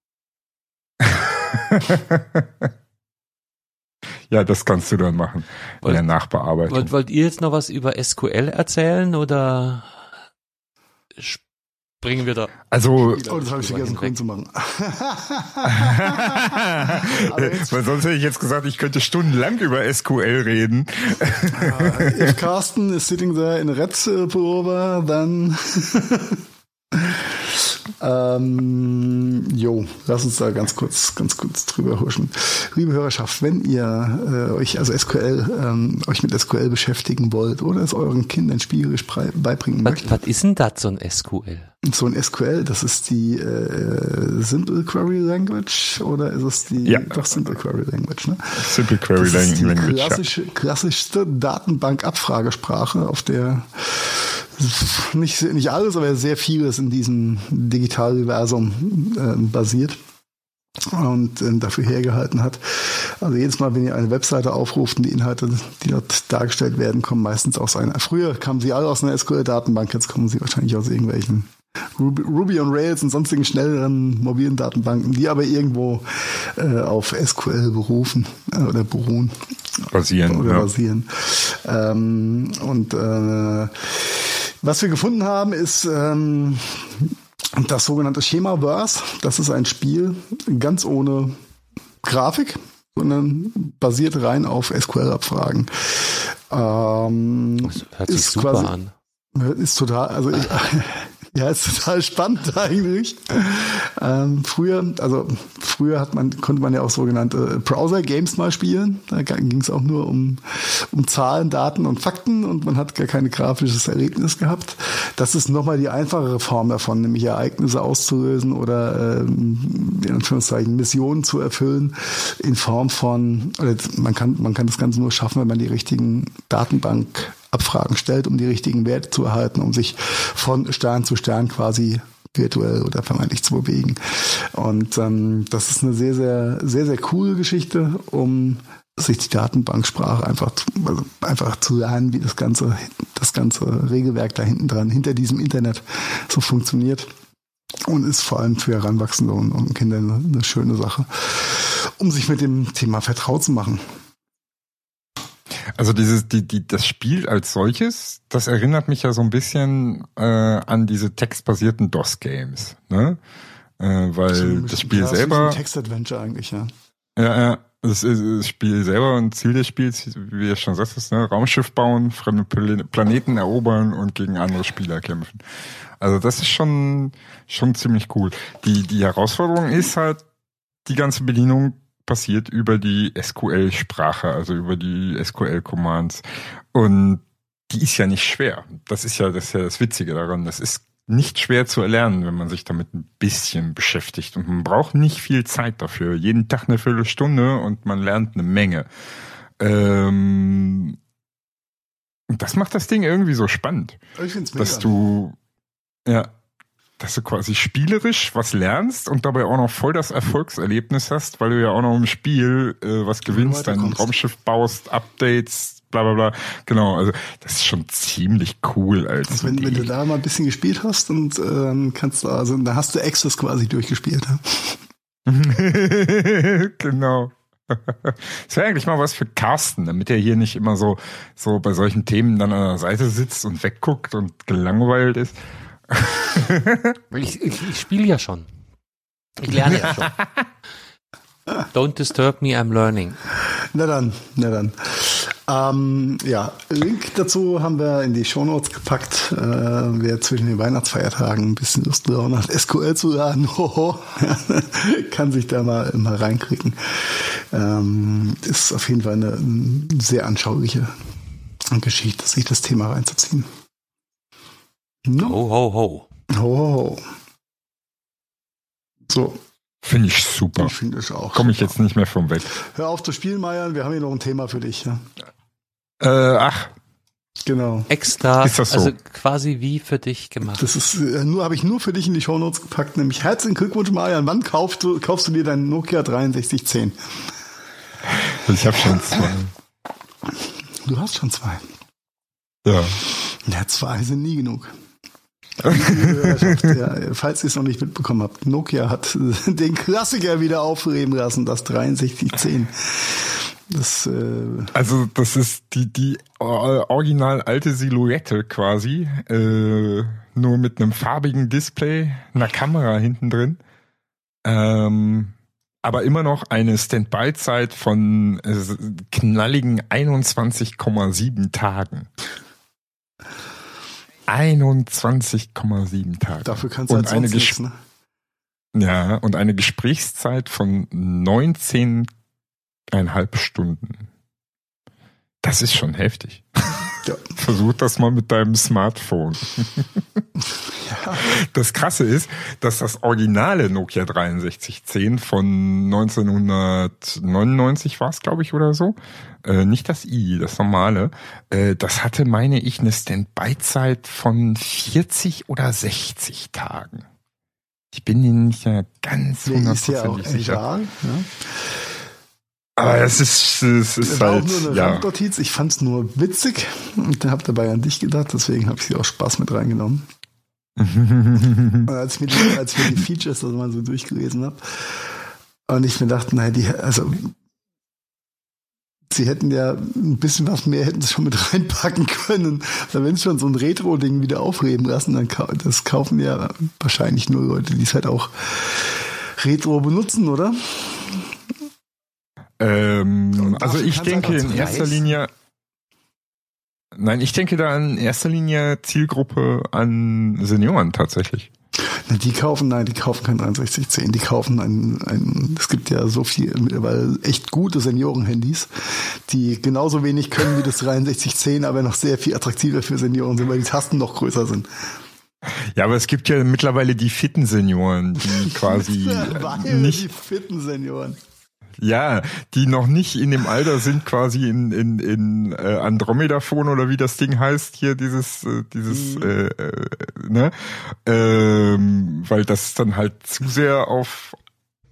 Ja, das kannst du dann machen wollt, in der Nachbearbeitung. Wollt, wollt ihr jetzt noch was über S Q L erzählen oder springen wir da? Also, oh, das habe ich vergessen, grün zu machen. Weil sonst hätte ich jetzt gesagt, ich könnte stundenlang über S Q L reden. uh, if Carsten is sitting there in a red pullover, dann ähm, jo, lass uns da ganz kurz, ganz kurz drüber huschen. Liebe Hörerschaft, wenn ihr äh, euch also S Q L, ähm, euch mit S Q L beschäftigen wollt oder es euren Kindern spielerisch beibringen was, möchtet. Was ist denn das, so ein S Q L? So ein S Q L, das ist die äh, Simple Query Language oder ist es die, ja. doch Simple Query Language, ne? Simple Query Language, das ist die klassische, klassischste Datenbank-Abfragesprache, auf der nicht, nicht alles, aber sehr vieles in diesem Digitaluniversum äh, basiert und äh, dafür hergehalten hat. Also jedes Mal, wenn ihr eine Webseite aufruft und die Inhalte, die dort dargestellt werden, kommen meistens aus einer. Früher kamen sie alle aus einer S Q L-Datenbank, jetzt kommen sie wahrscheinlich aus irgendwelchen Ruby, Ruby on Rails und sonstigen schnelleren mobilen Datenbanken, die aber irgendwo äh, auf S Q L berufen äh, oder beruhen. Basieren. Oder ja. basieren. Ähm, und äh, was wir gefunden haben, ist ähm, das sogenannte Schemaverse. Das ist ein Spiel ganz ohne Grafik, sondern basiert rein auf S Q L-Abfragen. Ähm, hört sich ist super quasi, an. Ist total, also ich, ja, ist total spannend eigentlich. Ähm, früher, also früher hat man, konnte man ja auch sogenannte Browser-Games mal spielen. Da ging es auch nur um, um Zahlen, Daten und Fakten und man hat gar kein grafisches Erlebnis gehabt. Das ist nochmal die einfachere Form davon, nämlich Ereignisse auszulösen oder ähm, in Anführungszeichen Missionen zu erfüllen in Form von, oder man kann, man kann das Ganze nur schaffen, wenn man die richtigen Datenbank Abfragen stellt, um die richtigen Werte zu erhalten, um sich von Stern zu Stern quasi virtuell oder vermeintlich zu bewegen. Und ähm, das ist eine sehr, sehr, sehr, sehr coole Geschichte, um sich die Datenbanksprache einfach, also einfach zu lernen, wie das ganze, das ganze Regelwerk da hinten dran, hinter diesem Internet so funktioniert. Und ist vor allem für Heranwachsende und, und Kinder eine, eine schöne Sache, um sich mit dem Thema vertraut zu machen. Also dieses die die das Spiel als solches, das erinnert mich ja so ein bisschen äh, an diese textbasierten DOS-Games, ne? Äh, weil so, das Spiel ja, selber das ist ein Text-Adventure eigentlich, ja. Ja, ja, das, ist, das Spiel selber und Ziel des Spiels, wie ihr schon sagtest, ne? Raumschiff bauen, fremde Planeten erobern und gegen andere Spieler kämpfen. Also das ist schon schon ziemlich cool. Die die Herausforderung ist halt die ganze Bedienung passiert über die S Q L-Sprache, also über die S Q L-Commands. Und die ist ja nicht schwer. Das ist ja das, ist ja das Witzige daran. Das ist nicht schwer zu erlernen, wenn man sich damit ein bisschen beschäftigt. Und man braucht nicht viel Zeit dafür. Jeden Tag eine Viertelstunde und man lernt eine Menge. Ähm, das macht das Ding irgendwie so spannend. Ich find's mega. Dass du... ja. Dass du quasi spielerisch was lernst und dabei auch noch voll das Erfolgserlebnis hast, weil du ja auch noch im Spiel äh, was gewinnst, dein kommst. Raumschiff baust, Updates, bla bla bla. Genau, also das ist schon ziemlich cool. Als also wenn, wenn du da mal ein bisschen gespielt hast und ähm, kannst du, also da hast du Access quasi durchgespielt. Genau. Das wäre eigentlich mal was für Carsten, damit er hier nicht immer so, so bei solchen Themen dann an der Seite sitzt und wegguckt und gelangweilt ist. ich ich, ich spiele ja schon. Ich lerne ja schon. Don't disturb me, I'm learning. Na dann, na dann. Ähm, ja, Link dazu haben wir in die Shownotes gepackt. Äh, wer zwischen den Weihnachtsfeiertagen ein bisschen Lust nach S Q L zu laden, kann sich da mal, mal reinkriegen. Ähm, ist auf jeden Fall eine, eine sehr anschauliche Geschichte, sich das Thema reinzuziehen. No? Ho, ho, ho. Ho, ho. So. Finde ich super. Ich finde es auch. Komme ich jetzt nicht mehr vom Weg. Hör auf zu spielen, Marian. Wir haben hier noch ein Thema für dich. Ja. Äh, ach. Genau. Extra. Ist das so? Also quasi wie für dich gemacht. Das ist, nur habe ich nur für dich in die Shownotes gepackt. Nämlich herzlichen Glückwunsch, Marian. Wann kaufst du, kaufst du dir deinen Nokia sechs drei eins null? Ich habe schon zwei. Du hast schon zwei. Ja. Ja, zwei sind nie genug. Ja, falls ihr es noch nicht mitbekommen habt, Nokia hat den Klassiker wieder aufleben lassen, das sechs drei eins null. Das, äh also das ist die, die original alte Silhouette quasi, äh, nur mit einem farbigen Display, einer Kamera hinten drin, ähm, aber immer noch eine Standby-Zeit von äh, knalligen einundzwanzig Komma sieben Tagen. einundzwanzig Komma sieben Tage. Dafür kannst du halt sonst nichts, ne? Ja, und eine Gesprächszeit von neunzehneinhalb Stunden. Das ist schon heftig. Ja. Versuch das mal mit deinem Smartphone. Ja. Das Krasse ist, dass das originale Nokia sechs drei eins null von neunzehnhundertneunundneunzig war es, glaube ich, oder so. Äh, nicht das I, das normale. Äh, das hatte, meine ich, eine Standby-Zeit von vierzig oder sechzig Tagen. Ich bin mir nicht ganz hundertprozentig sicher. Ja. Aber es ist, es ist war halt, auch nur eine ja. Randnotiz. Ich fand es nur witzig und habe dabei an dich gedacht, deswegen habe ich sie auch Spaß mit reingenommen. Und als ich mir die, als mir die Features also mal so durchgelesen habe und ich mir dachte, naja, die, also sie hätten ja ein bisschen was mehr, hätten sie schon mit reinpacken können. Also wenn sie schon so ein Retro-Ding wieder aufheben lassen, dann das kaufen ja wahrscheinlich nur Leute, die es halt auch Retro benutzen, oder? Ähm, also ich denke in erster Linie, nein, ich denke da in erster Linie Zielgruppe an Senioren tatsächlich. Die kaufen, nein, die kaufen kein sechs drei eins null, die kaufen ein, ein, es gibt ja so viel, mittlerweile echt gute Senioren-Handys, die genauso wenig können wie das sechs drei eins null, aber noch sehr viel attraktiver für Senioren sind, weil die Tasten noch größer sind. Ja, aber es gibt ja mittlerweile die fitten Senioren, die quasi nicht... Die fitten Senioren. Ja, die noch nicht in dem Alter sind, quasi in in in äh, Andromeda-Phone oder wie das Ding heißt hier, dieses äh, dieses äh, äh, ne, ähm, weil das dann halt zu sehr auf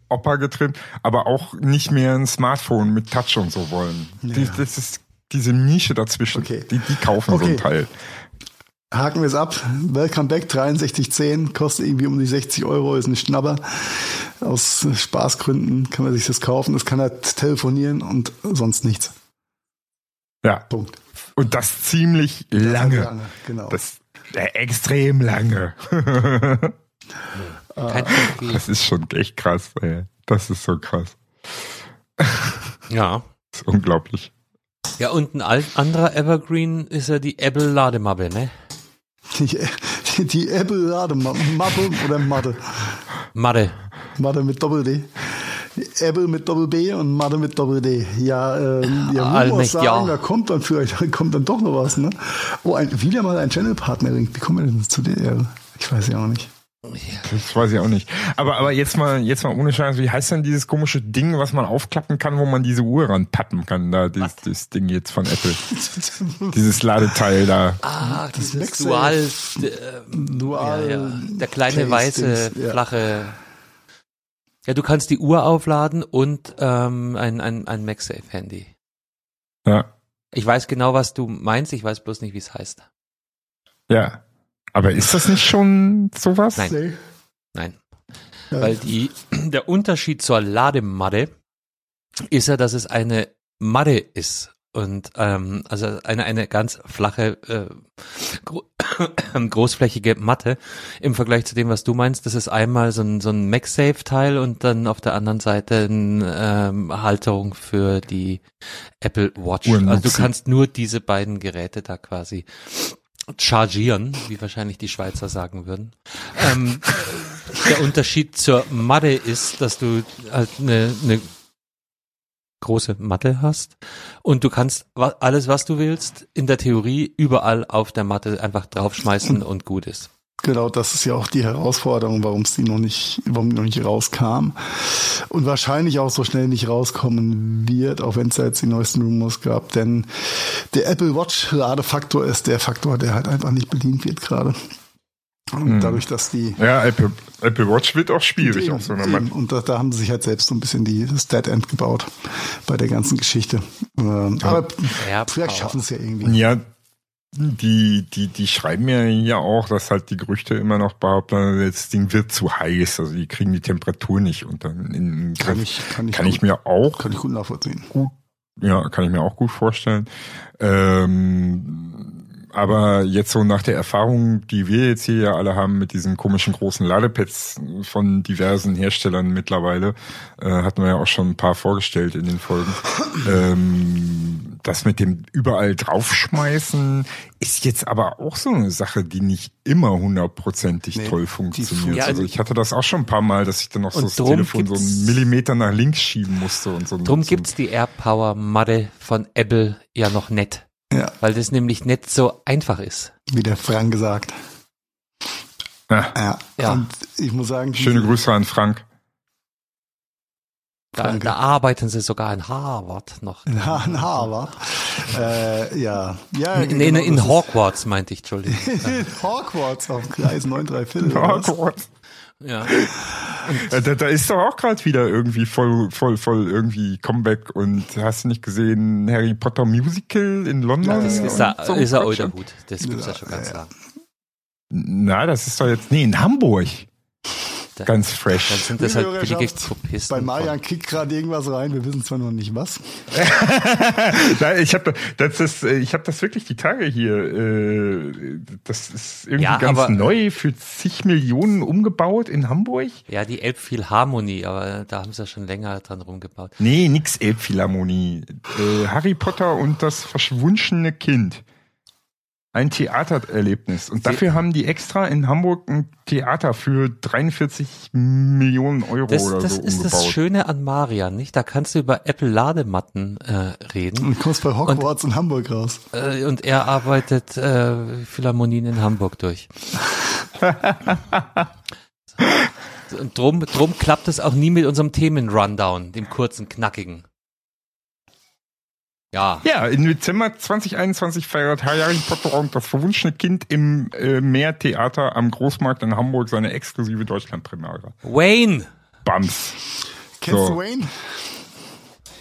Opa getrimmt, aber auch nicht mehr ein Smartphone mit Touch und so wollen. Ja. Die, das ist diese Nische dazwischen. Okay. Die, die kaufen okay. So einen Teil. Haken wir es ab. Welcome back sechs drei eins null, kostet irgendwie um die sechzig Euro, ist ein Schnapper. Aus Spaßgründen kann man sich das kaufen. Das kann halt telefonieren und sonst nichts. Ja. Punkt. Und das ziemlich lange. Das lange, genau. Das, äh, extrem lange. Das ist schon echt krass, ey. Das ist so krass. Ja. Das ist unglaublich. Ja, und ein anderer Evergreen ist ja die Apple-Lademappe, ne? Die, die Apple-Lademappe oder Matte? Matte. Matte mit Doppel-D. Apple mit Doppel-B und Matte mit Doppel-D. Ja, äh, ja, muss man sagen, ja. Da kommt dann vielleicht, da kommt dann doch noch was, ne? Oh, ein, wieder mal ein Channel-Partner-Link. Wie kommen wir denn zu der? Ich weiß ja auch nicht. Das weiß ich auch nicht. Aber, aber jetzt mal, jetzt mal ohne Scheiß, wie heißt denn dieses komische Ding, was man aufklappen kann, wo man diese Uhr ranpappen kann, da, dieses, dieses Ding jetzt von Apple. Dieses Ladeteil da. Ah, das dieses Dual, Dual, ja, ja. Der kleine Case weiße, Dings, flache. Ja. Ja, du kannst die Uhr aufladen und, ähm, ein, ein, ein MagSafe-Handy. Ja. Ich weiß genau, was du meinst, ich weiß bloß nicht, wie es heißt. Ja. Aber ist das nicht schon sowas? Nein. Nein. Ja. Weil die, der Unterschied zur Ladematte ist ja, dass es eine Matte ist Und ähm, also eine eine ganz flache, äh, gro großflächige Matte im Vergleich zu dem, was du meinst. Das ist einmal so ein so ein MagSafe-Teil und dann auf der anderen Seite eine ähm, Halterung für die Apple Watch. Also du kannst nur diese beiden Geräte da quasi chargieren, wie wahrscheinlich die Schweizer sagen würden. Ähm, der Unterschied zur Matte ist, dass du halt eine, eine große Matte hast und du kannst alles, was du willst, in der Theorie überall auf der Matte einfach draufschmeißen und gut ist. Genau, das ist ja auch die Herausforderung, warum es die noch nicht, warum die noch nicht rauskam und wahrscheinlich auch so schnell nicht rauskommen wird, auch wenn es ja jetzt die neuesten Rumors gab, denn der Apple Watch Ladefaktor ist der Faktor, der halt einfach nicht bedient wird gerade. Und dadurch, dass die... Ja, Apple, Apple Watch wird auch schwierig. Eben, auf so einer Matte. Und da, da haben sie sich halt selbst so ein bisschen die, das Dead End gebaut bei der ganzen Geschichte. Ähm, ja. Aber ja, vielleicht schaffen es ja irgendwie. Ja, die, die, die schreiben ja ja auch, dass halt die Gerüchte immer noch behaupten, das Ding wird zu heiß. Also die kriegen die Temperatur nicht unter den Griff. Kann ich, kann ich, kann ich gut, mir auch... Kann ich gut nachvollziehen. Gut, ja, kann ich mir auch gut vorstellen. Ähm... Aber jetzt so nach der Erfahrung, die wir jetzt hier ja alle haben mit diesen komischen großen Ladepads von diversen Herstellern mittlerweile, äh, hatten wir ja auch schon ein paar vorgestellt in den Folgen, ähm, das mit dem überall draufschmeißen ist jetzt aber auch so eine Sache, die nicht immer hundertprozentig nee, toll funktioniert. Ja, also ich hatte das auch schon ein paar Mal, dass ich dann auch so das Telefon so einen Millimeter nach links schieben musste. Und so. Drum so gibt's die AirPower-Matte von Apple ja noch nett. Ja. Weil das nämlich nicht so einfach ist. Wie der Frank gesagt. Ja. ja. ja. Und ich muss sagen. Schöne Grüße an Frank. Da, da arbeiten sie sogar in Harvard noch. Ja, in Harvard. äh, ja. ja nee, genau, nee, in Hogwarts meinte ich, Entschuldigung. In Hogwarts auf Gleis neun drei Viertel. Hogwarts. Ja. Da, da ist doch auch gerade wieder irgendwie voll, voll, voll irgendwie Comeback und hast du nicht gesehen, Harry Potter Musical in London? Ja, das ist er, so ist er alter Hut. Das gibt's ja, ja schon ganz ja. lang. Na, das ist doch jetzt, nee, in Hamburg. Da, ganz fresh. Dann sind das halt billige Kopisten. Bei Marian kickt gerade irgendwas rein, wir wissen zwar noch nicht was. Nein, ich habe das, ist, ich hab das wirklich die Tage hier. Das ist irgendwie ja, ganz neu für zig Millionen umgebaut in Hamburg. Ja, die Elbphilharmonie, aber da haben sie ja schon länger dran rumgebaut. Nee, nix Elbphilharmonie. Äh, Harry Potter und das verschwunschene Kind. Ein Theatererlebnis. Und dafür haben die extra in Hamburg ein Theater für dreiundvierzig Millionen Euro das, oder das so umgebaut. Das ist das Schöne an Marian, nicht? Da kannst du über Apple-Ladematten äh, reden. Und du kommst bei Hogwarts und, in Hamburg raus. Äh, und er arbeitet äh, Philharmonien in Hamburg durch. so. Und drum, drum klappt es auch nie mit unserem Themen-Rundown, dem kurzen, knackigen. Ja. Ja, im Dezember zwanzig einundzwanzig feiert Harry Potter und das verwunschene Kind im äh, Meertheater am Großmarkt in Hamburg seine exklusive Deutschland-Premiere. Wayne! Bums. Kennst so. du Wayne?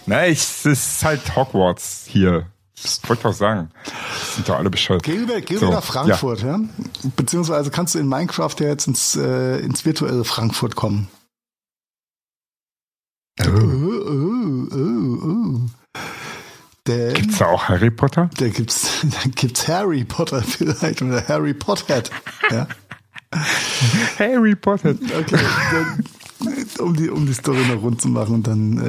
Na, ich, es ist halt Hogwarts hier. Ich wollte was sagen. Das sind doch alle bescheuert. Geh über, geh so, über nach Frankfurt, ja. ja. Beziehungsweise kannst du in Minecraft ja jetzt ins, äh, ins virtuelle Frankfurt kommen. Oh, oh, oh, oh. Denn gibt's da auch Harry Potter? Da gibt's, da gibt's Harry Potter vielleicht oder Harry Potterhead. Ja? Harry Potter. Okay, dann, um die um die Story noch rund zu machen und dann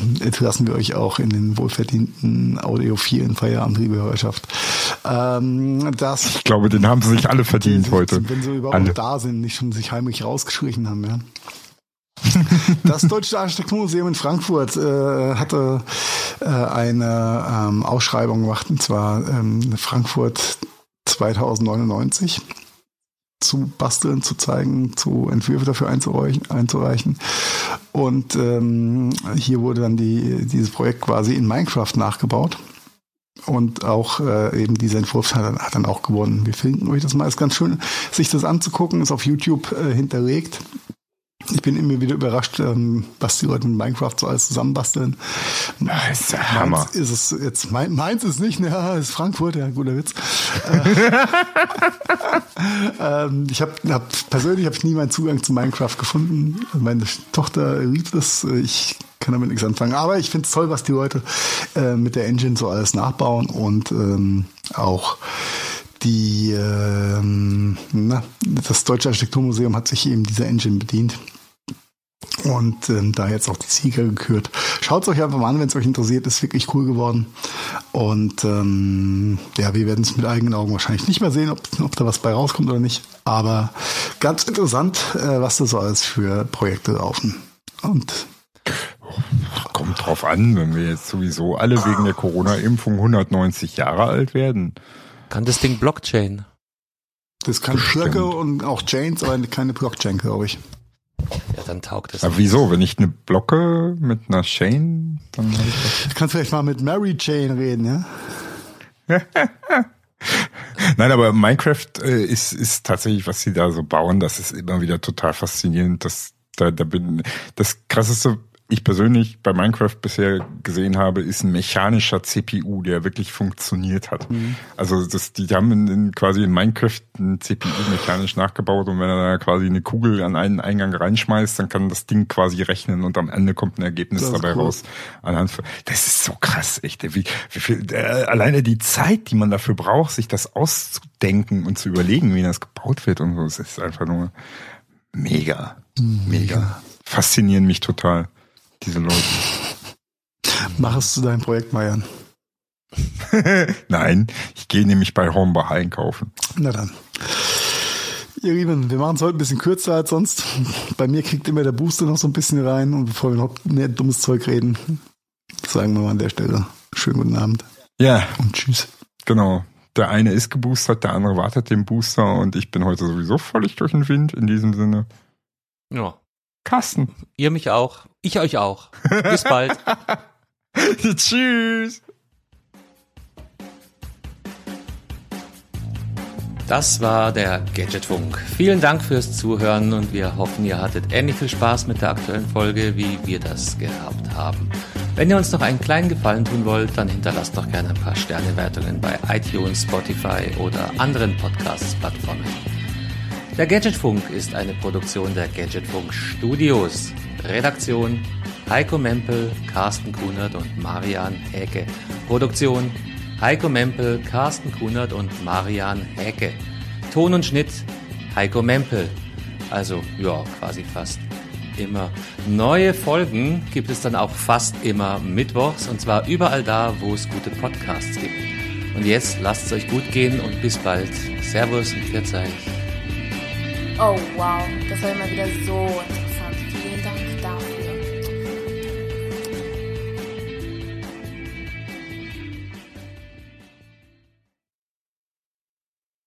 äh, entlassen wir euch auch in den wohlverdienten audiophilen Feierabend, liebe Hörerschaft. Ähm, das, ich glaube, den haben sie sich alle verdient die, heute. Wenn sie überhaupt alle. da sind, nicht schon sich heimlich rausgeschrien haben, ja. Das Deutsche Architekturmuseum in Frankfurt äh, hatte äh, eine ähm, Ausschreibung gemacht, und zwar ähm, Frankfurt zweitausendneunundneunzig zu basteln, zu zeigen, zu Entwürfe dafür einzureichen. einzureichen. Und ähm, hier wurde dann die, dieses Projekt quasi in Minecraft nachgebaut. Und auch äh, eben dieser Entwurf hat, hat dann auch gewonnen. Wir finden euch das mal. Ist ganz schön, sich das anzugucken. Ist auf YouTube äh, hinterlegt. Ich bin immer wieder überrascht, was die Leute mit Minecraft so alles zusammenbasteln. Das ist der Hammer. Meins ist es jetzt, meins ist nicht, naja, ist Frankfurt, ja, guter Witz. ich hab, hab, persönlich habe ich nie meinen Zugang zu Minecraft gefunden. Meine Tochter liebt es. Ich kann damit nichts anfangen. Aber ich finde es toll, was die Leute äh, mit der Engine so alles nachbauen und ähm, auch die ähm, na, das Deutsche Architekturmuseum hat sich eben dieser Engine bedient und ähm, da jetzt auch die Sieger gekürt. Schaut es euch einfach mal an, wenn es euch interessiert, ist wirklich cool geworden. Und ähm, ja, wir werden es mit eigenen Augen wahrscheinlich nicht mehr sehen, ob, ob da was bei rauskommt oder nicht. Aber ganz interessant, äh, was da so alles für Projekte laufen. Und kommt drauf an, wenn wir jetzt sowieso alle wegen der Corona-Impfung hundertneunzig Jahre alt werden. Kann das Ding Blockchain? Das kann Blöcke und auch Chains, aber keine Blockchain, glaube ich. Ja, dann taugt es. Aber wieso? Wenn ich eine Blocke mit einer Chain, dann habe ich das. Kannst du vielleicht mal mit Mary Chain reden, ja? Nein, aber Minecraft äh, ist, ist tatsächlich, was sie da so bauen, das ist immer wieder total faszinierend. Das, da, da bin, das Krasseste, ich persönlich bei Minecraft bisher gesehen habe, ist ein mechanischer C P U, der wirklich funktioniert hat. Mhm. Also das, die haben in, in quasi in Minecraft einen C P U mechanisch nachgebaut und wenn er da quasi eine Kugel an einen Eingang reinschmeißt, dann kann das Ding quasi rechnen und am Ende kommt ein Ergebnis dabei cool. raus. Anhand von, das ist so krass, echt. Wie, wie viel, äh, alleine die Zeit, die man dafür braucht, sich das auszudenken und zu überlegen, wie das gebaut wird und so, das ist einfach nur mega, mega. mega. Faszinieren mich total. Diese Leute. Mach es zu deinem Projekt, Marian. Nein, ich gehe nämlich bei Hornbach einkaufen. Na dann. Ihr Lieben, wir machen es heute ein bisschen kürzer als sonst. Bei mir kriegt immer der Booster noch so ein bisschen rein. Und bevor wir noch mehr dummes Zeug reden, sagen wir mal an der Stelle schönen guten Abend. Ja. Und tschüss. Genau. Der eine ist geboostert, der andere wartet den Booster. Und ich bin heute sowieso völlig durch den Wind in diesem Sinne. Ja. Carsten. Ihr mich auch. Ich euch auch. Bis bald. Tschüss. Das war der GadgetFunk. Vielen Dank fürs Zuhören und wir hoffen, ihr hattet ähnlich viel Spaß mit der aktuellen Folge, wie wir das gehabt haben. Wenn ihr uns noch einen kleinen Gefallen tun wollt, dann hinterlasst doch gerne ein paar Sternewertungen bei iTunes, Spotify oder anderen Podcast-Plattformen. Der GadgetFunk ist eine Produktion der GadgetFunk Studios. Redaktion Heiko Mempel, Carsten Kunert und Marian Häcke. Produktion Heiko Mempel, Carsten Kunert und Marian Häcke. Ton und Schnitt Heiko Mempel. Also, ja, quasi fast immer. Neue Folgen gibt es dann auch fast immer mittwochs und zwar überall da, wo es gute Podcasts gibt. Und jetzt lasst es euch gut gehen und bis bald. Servus und Grüß euch. Oh wow, das war immer wieder so